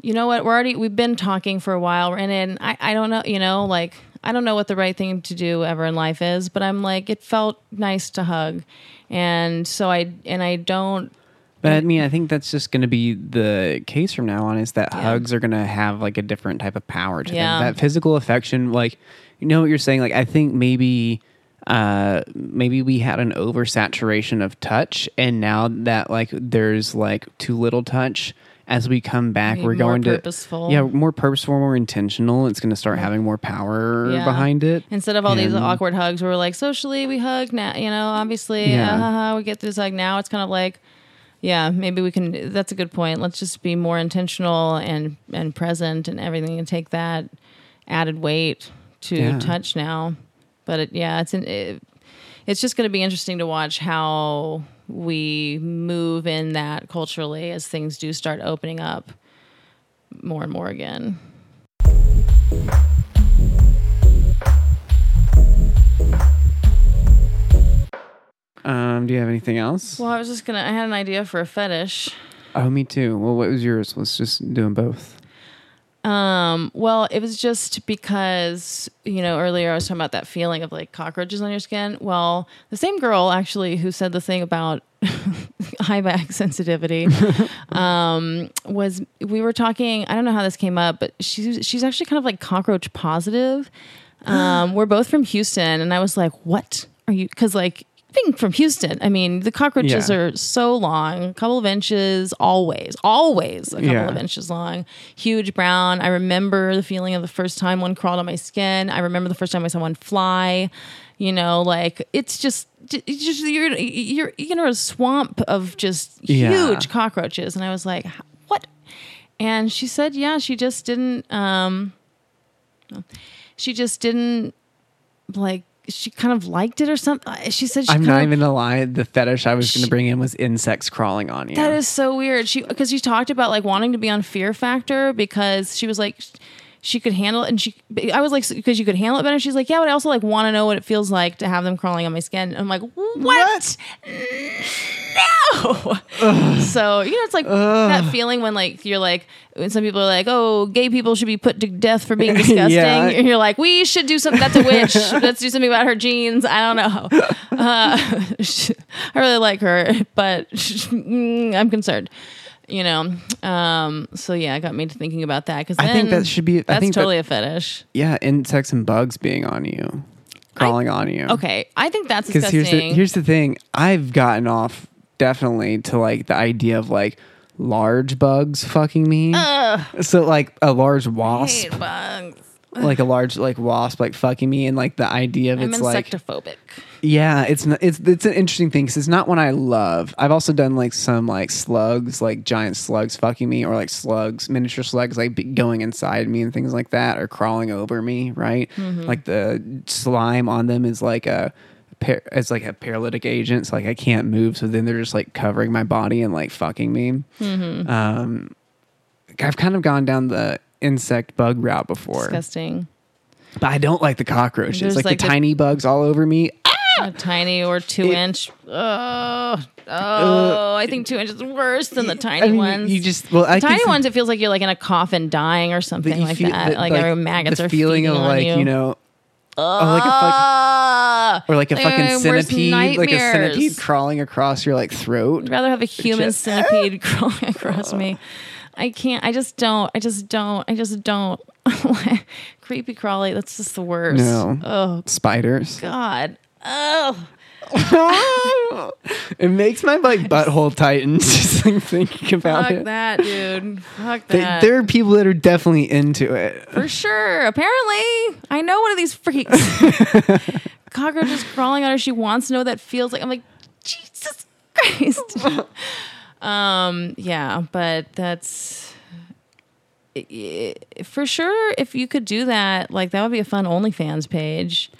you know what, we're already, we've been talking for a while. We're in it. And I, I don't know, you know, like, I don't know what the right thing to do ever in life is, but I'm like, it felt nice to hug. And so I, and I don't, But I mean, I think that's just going to be the case from now on, is that yeah. hugs are going to have like a different type of power to yeah. them. That physical affection, like, you know what you're saying? Like, I think maybe, uh, maybe we had an oversaturation of touch, and now that like there's like too little touch, as we come back, we're going to, yeah, more purposeful, more intentional. It's going to start having more power yeah. behind it. Instead of all and, these awkward hugs where we're like, socially we hug now, you know, obviously yeah. uh, ha, ha, we get through this hug now. It's kind of like, yeah, maybe we can, that's a good point. Let's just be more intentional and, and present and everything, and take that added weight to yeah. touch now. But it, yeah, it's an, it, it's just going to be interesting to watch how we move in that culturally as things do start opening up more and more again. Um, do you have anything else? Well, I was just gonna, I had an idea for a fetish. Oh, me too. Well, what was yours? Let's just do them both. Um, well, it was just because, you know, earlier I was talking about that feeling of like cockroaches on your skin. Well, the same girl actually who said the thing about I V A C sensitivity, um, was, we were talking, I don't know how this came up, but she's, she's actually kind of like cockroach positive. Um, we're both from Houston, and I was like, what are you? 'Cause like, thing from Houston. I mean, the cockroaches yeah. are so long, a couple of inches, always, always a couple yeah. of inches long, huge brown. I remember the feeling of the first time one crawled on my skin. I remember the first time I saw one fly, you know, like it's just, it's just you're, you're, you know, a swamp of just huge yeah. cockroaches. And I was like, what? And she said, yeah, she just didn't, um, she just didn't like, she kind of liked it or something. She said, she I'm not of, even gonna lie. The fetish I was going to bring in was insects crawling on you. That is so weird. She, because she talked about like wanting to be on Fear Factor because she was like, she could handle it. And she, I was like, because you could handle it better. She's like, yeah, but I also like want to know what it feels like to have them crawling on my skin. And I'm like, what? what? No. Ugh. So, you know, it's like Ugh. that feeling when like, you're like, when some people are like, oh, gay people should be put to death for being disgusting. yeah. And you're like, we should do something. That's a witch. Let's do something about her genes. I don't know. Uh, she, I really like her, but she, I'm concerned. You know, um, so yeah, it got me to thinking about that, because I think that should be. I that's think totally that, a fetish. Yeah, insects and bugs being on you, crawling I, on you. Okay, I think that's because here's the here's the thing. I've gotten off definitely to like the idea of like large bugs fucking me. Ugh. So like a large wasp, I hate bugs. like a large like wasp like fucking me, and like the idea of I'm it's insectophobic. like yeah it's not, it's it's an interesting thing because it's not one I love. I've also done like some like slugs, like giant slugs fucking me, or like slugs, miniature slugs like going inside me and things like that, or crawling over me, right? Mm-hmm. Like the slime on them is like a par- it's like a paralytic agent, so like I can't move, so then they're just like covering my body and like fucking me. Mm-hmm. um I've kind of gone down the insect bug route before. Disgusting. But I don't like the cockroaches. There's like, like the, the tiny bugs all over me. A tiny or two it, inch. Oh, oh uh, I think two inches is worse than the tiny I mean, ones. You just well, I the tiny ones. It feels like you're like in a coffin dying or something like that. The, like like maggots the are feeling of like you. you know. Uh, oh, like a fucking, or like a fucking uh, centipede, like a centipede crawling across your like throat. I'd rather have a human just, centipede uh, crawling across uh, me. I can't, I just don't, I just don't, I just don't. Creepy crawly, that's just the worst. No. Oh. Spiders. God. Oh. It makes my like butthole tighten just like thinking about Fuck it. Fuck that, dude. Fuck that. They, there are people that are definitely into it. For sure. Apparently. I know one of these freaks. Cockroach is crawling on her. She wants to know what that feels like. I'm like, Jesus Christ. Um, yeah, but that's it, it, for sure. If you could do that, like that would be a fun OnlyFans page.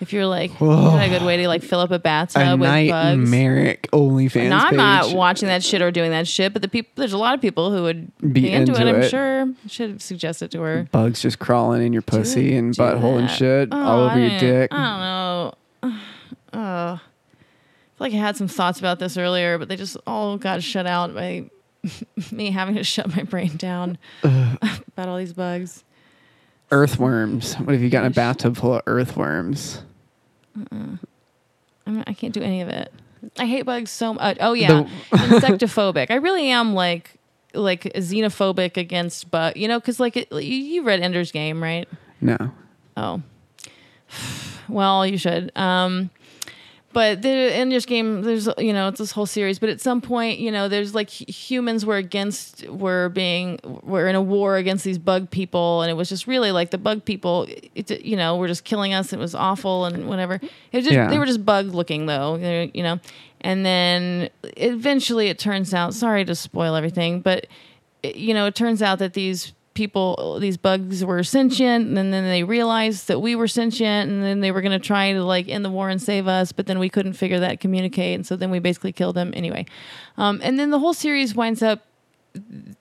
If you're like, is that a good way to like fill up a bathtub a with nightmaric bugs? OnlyFans. Now, I'm page. not watching that shit or doing that shit, but the people, there's a lot of people who would be, be into, into it, it. I'm sure. Should suggest it to her. Bugs just crawling in your pussy do, and do butthole that. and shit oh, all over I your dick. I don't know. uh, I feel like I had some thoughts about this earlier, but they just all got shut out by me having to shut my brain down about all these bugs. Earthworms. What have you got in a bathtub full of earthworms? Uh-uh. I mean, I can't do any of it. I hate bugs so much. Oh yeah, insectophobic. I really am like like xenophobic against bugs. You know, because like it, you, you read Ender's Game, right? No. Oh. Well, you should. Um, but the Ender's Game, there's you know it's this whole series. But at some point, you know, there's like humans were against were being were in a war against these bug people, and it was just really like the bug people, it, you know, were just killing us. It was awful and whatever. It was just, yeah. They were just bug looking though, you know. And then eventually, it turns out. Sorry to spoil everything, but you know, it turns out that these. people, these bugs were sentient, and then they realized that we were sentient, and then they were going to try to like end the war and save us, but then we couldn't figure that communicate, and so then we basically killed them anyway. Um, and then the whole series winds up,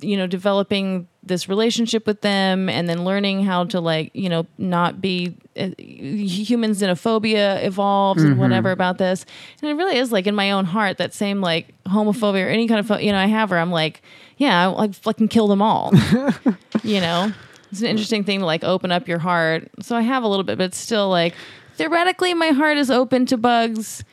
you know, developing this relationship with them, and then learning how to like, you know, not be uh, human xenophobia evolves mm-hmm. and whatever about this. And it really is like in my own heart that same like homophobia or any kind of pho- you know I have where I'm like. Yeah, I like fucking kill them all. You know, it's an interesting thing to like open up your heart. So I have a little bit, but it's still like theoretically my heart is open to bugs.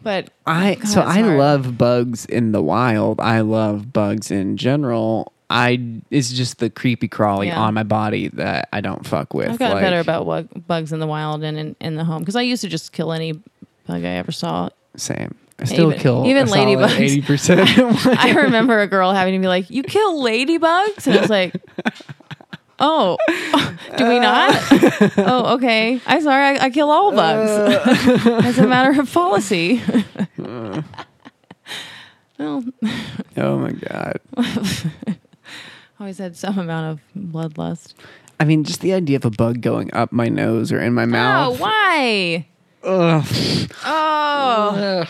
But I God, so I hard. love bugs in the wild. I love bugs in general. I it's just the creepy crawly yeah. on my body that I don't fuck with. I've gotten like, better about what, bugs in the wild and in, in the home because I used to just kill any bug I ever saw. Same. I still even, kill even ladybugs. eighty percent. I remember a girl having to be like, "You kill ladybugs?" And I was like, "Oh, do we not? Oh, okay. I'm sorry. I, I kill all bugs as a matter of policy." Well, oh my god! Always had some amount of bloodlust. I mean, just the idea of a bug going up my nose or in my mouth. Oh, why? Ugh. Oh. Ugh.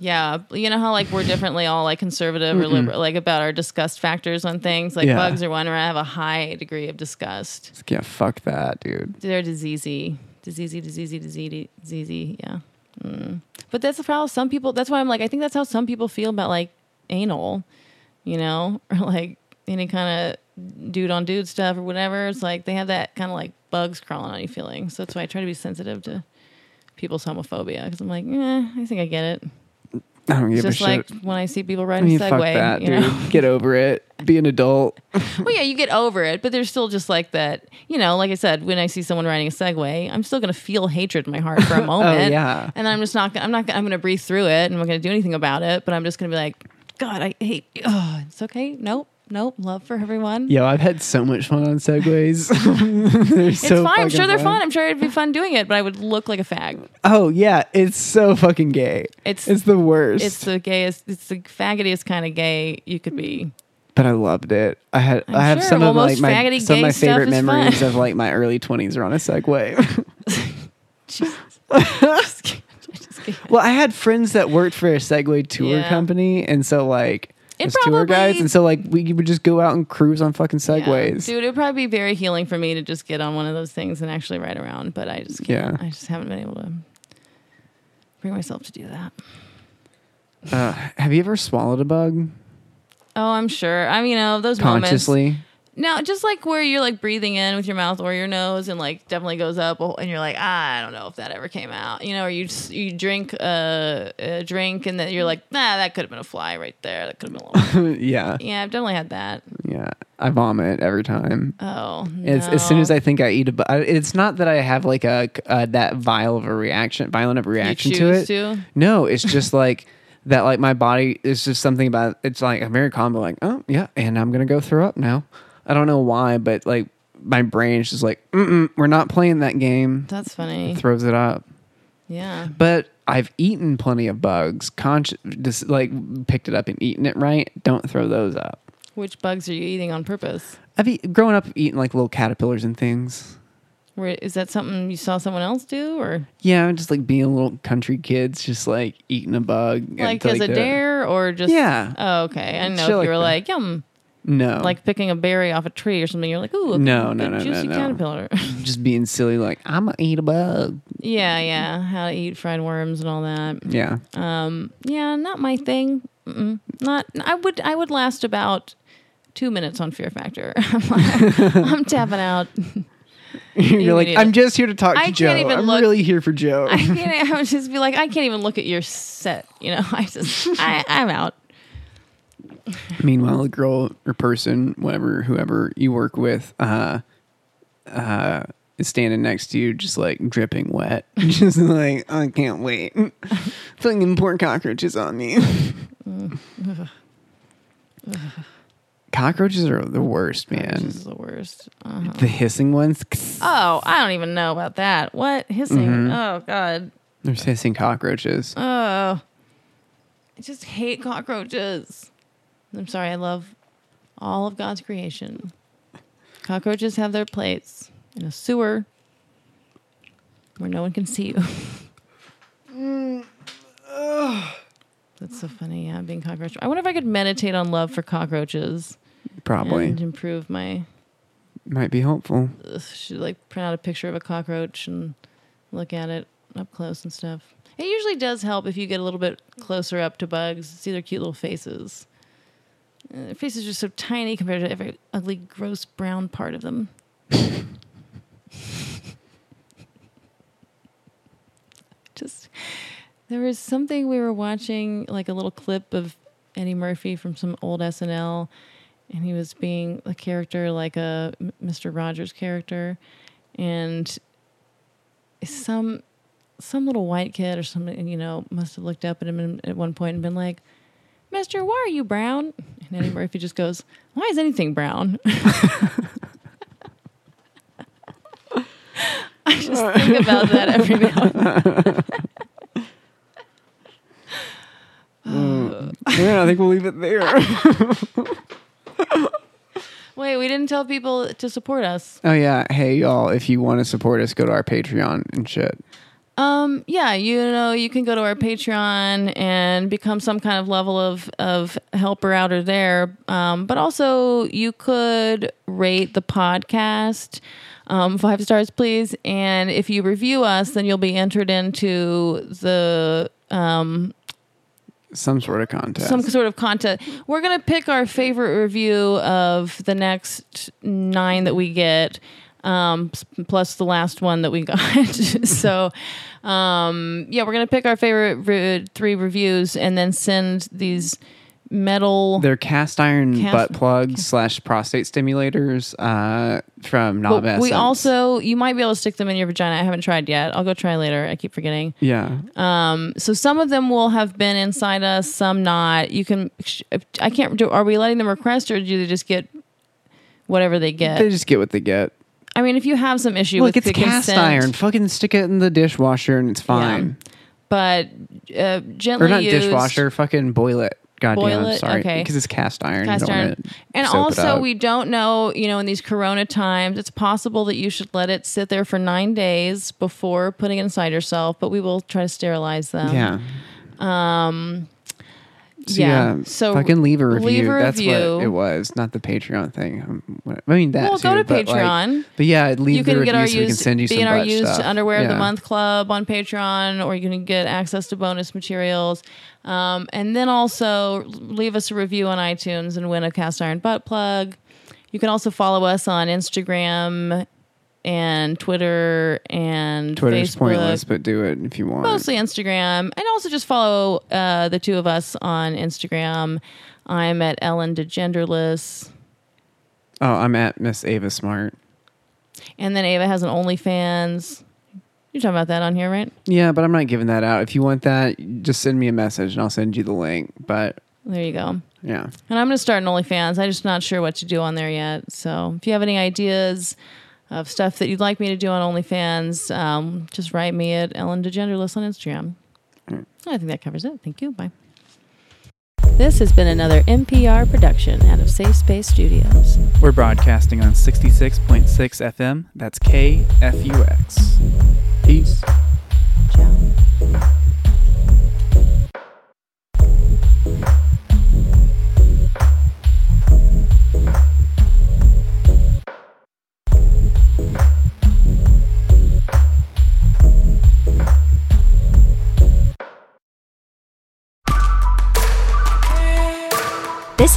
Yeah, you know how like we're differently all like conservative or liberal, like about our disgust factors on things. Like yeah. bugs are one where I have a high degree of disgust. Just can't fuck that, dude. They're diseasey, diseasey, diseasey, diseasey, diseasey. Yeah, mm. But that's how some people. That's why I'm like, I think that's how some people feel about like anal, you know, or like any kind of dude on dude stuff or whatever. It's like they have that kind of like bugs crawling on you feeling. So that's why I try to be sensitive to people's homophobia because I'm like, eh, I think I get it. I don't give a shit. Just like when I see people riding I mean, a Segway. Fuck that, you know? Dude. Get over it. Be an adult. Well, yeah, you get over it, but there's still just like that, you know, like I said, when I see someone riding a Segway, I'm still going to feel hatred in my heart for a moment. Oh, yeah. And I'm just not going to, I'm not going to, I'm going to breathe through it and I'm not going to do anything about it, but I'm just going to be like, God, I hate you. Oh, it's okay. Nope. Nope. Love for everyone. Yo, I've had so much fun on Segways. It's so fine. I'm sure they're fun. fun. I'm sure it'd be fun doing it, but I would look like a fag. Oh, yeah. It's so fucking gay. It's it's the worst. It's the gayest. It's the faggotiest kind of gay you could be. But I loved it. I had. I'm I have sure. some well, of like my some of my favorite memories fun. of like my early twenties are on a Segway. Jesus. Just just well, I had friends that worked for a Segway tour yeah. company, and so like. It as probably, tour guides, and so like we would just go out and cruise on fucking Segways. Yeah, dude, it would probably be very healing for me to just get on one of those things and actually ride around, but I just can't. Yeah. I just haven't been able to bring myself to do that. Uh, have you ever swallowed a bug? Oh, I'm sure. I mean, you know, those Consciously? moments. No, just like where you're like breathing in with your mouth or your nose and like definitely goes up and you're like, ah, I don't know if that ever came out. You know, or you just, you drink uh, a drink and then you're like, nah, that could have been a fly right there. That could have been a little. Yeah. Yeah, I've definitely had that. Yeah. I vomit every time. Oh, no. It's, as soon as I think I eat a bug. It's not that I have like a, uh, that vile of a reaction, violent of a reaction to it. To? No, it's just like. That like my body is just something about it. It's like I'm very calm, but like, oh yeah, and I'm gonna go throw up now. I don't know why, but like my brain's just like, mm-mm, we're not playing that game. That's funny. It throws it up. Yeah. But I've eaten plenty of bugs. Conscious, just like picked it up and eaten it right. Don't throw those up. Which bugs are you eating on purpose? I've eat, growing up eating like little caterpillars and things. Where, is that something you saw someone else do, or yeah, just like being little country kids, just like eating a bug, like as like a dare, or just yeah. Oh, okay, I know if you were like, like yum. No. Like picking a berry off a tree or something. You're like, ooh, a no, no, no, juicy no, no. caterpillar. Just being silly, like, I'm going to eat a bug. Yeah, yeah. How to eat fried worms and all that. Yeah. Um. Yeah, not my thing. Mm-mm. Not. I would I would last about two minutes on Fear Factor. I'm tapping out. You're like, I'm just here to talk I to Joe. Even I'm look, really here for Joe. I can't. I would just be like, I can't even look at your set. You know, I just, I, I'm out. Meanwhile, the girl or person, whatever, whoever you work with, uh, uh, is standing next to you, just like dripping wet, just like, I can't wait. Fucking poor cockroaches on me. Cockroaches are the worst, man. Cockroaches are the worst. Uh-huh. The hissing ones. Oh, I don't even know about that. What? Hissing? Mm-hmm. Oh, God. There's hissing cockroaches. Oh. I just hate cockroaches. I'm sorry. I love all of God's creation. Cockroaches have their place in a sewer where no one can see you. mm. Ugh. That's so funny. Yeah, being cockroach. I wonder if I could meditate on love for cockroaches. Probably. And improve my... Might be helpful. Uh, should like print out a picture of a cockroach and look at it up close and stuff. It usually does help if you get a little bit closer up to bugs. See their cute little faces. Uh, their faces are just so tiny compared to every ugly, gross, brown part of them. Just... There was something we were watching, like a little clip of Eddie Murphy from some old S N L, and he was being a character like a Mister Rogers character, and some some little white kid or something, you know, must have looked up at him at one point and been like, "Mister, why are you brown?" And Eddie Murphy just goes, "Why is anything brown?" I just think about that every now and then. Yeah, I think we'll leave it there. Wait, we didn't tell people to support us. Oh, yeah. Hey, y'all, if you want to support us, go to our Patreon and shit. Um, yeah, you know, you can go to our Patreon and become some kind of level of, of helper outer there. Um, but also, you could rate the podcast. Um, five stars, please. And if you review us, then you'll be entered into the... Um, Some sort of contest. Some sort of contest. We're going to pick our favorite review of the next nine that we get, um, plus the last one that we got. So, um, yeah, we're going to pick our favorite re- three reviews and then send these metal... They're cast iron cast butt plugs cast slash prostate stimulators uh, from NobEssence. We also... You might be able to stick them in your vagina. I haven't tried yet. I'll go try later. I keep forgetting. Yeah. Um. So some of them will have been inside us, some not. You can... I can't... do. Are we letting them request or do they just get whatever they get? They just get what they get. I mean, if you have some issue Look, with... Look, it's cast scent, iron. Fucking stick it in the dishwasher and it's fine. Yeah. But uh, gently Or not used, dishwasher. Fucking boil it. God Boil damn, it. Sorry. Okay. Because it's cast iron. Cast iron. And also, we don't know, you know, in these corona times, it's possible that you should let it sit there for nine days before putting it inside yourself, but we will try to sterilize them. Yeah. Um, so, yeah. yeah. So fucking leave a review. Leave a That's review. What it was. Not the Patreon thing. I mean, that Well, too, go to but Patreon. Like, but yeah, leave you can the get review our so used, we can send you some stuff. Be in our used stuff. Underwear yeah. of the Month Club on Patreon, or you can get access to bonus materials. Um, and then also leave us a review on iTunes and win a cast iron butt plug. You can also follow us on Instagram and Twitter and Twitter's Facebook. Pointless, but do it if you want. Mostly Instagram. And also just follow uh, the two of us on Instagram. I'm at Ellen DeGenderless. Oh, I'm at Miss Ava Smart. And then Ava has an OnlyFans. You're talking about that on here, right? Yeah, but I'm not giving that out. If you want that, just send me a message and I'll send you the link. But there you go. Yeah. And I'm going to start an OnlyFans. I'm just not sure what to do on there yet. So if you have any ideas of stuff that you'd like me to do on OnlyFans, um, just write me at Ellen DeGenderless on Instagram. Mm. I think that covers it. Thank you. Bye. This has been another N P R production out of Safe Space Studios. We're broadcasting on sixty-six point six F M. That's K F U X. Peace. Ciao. This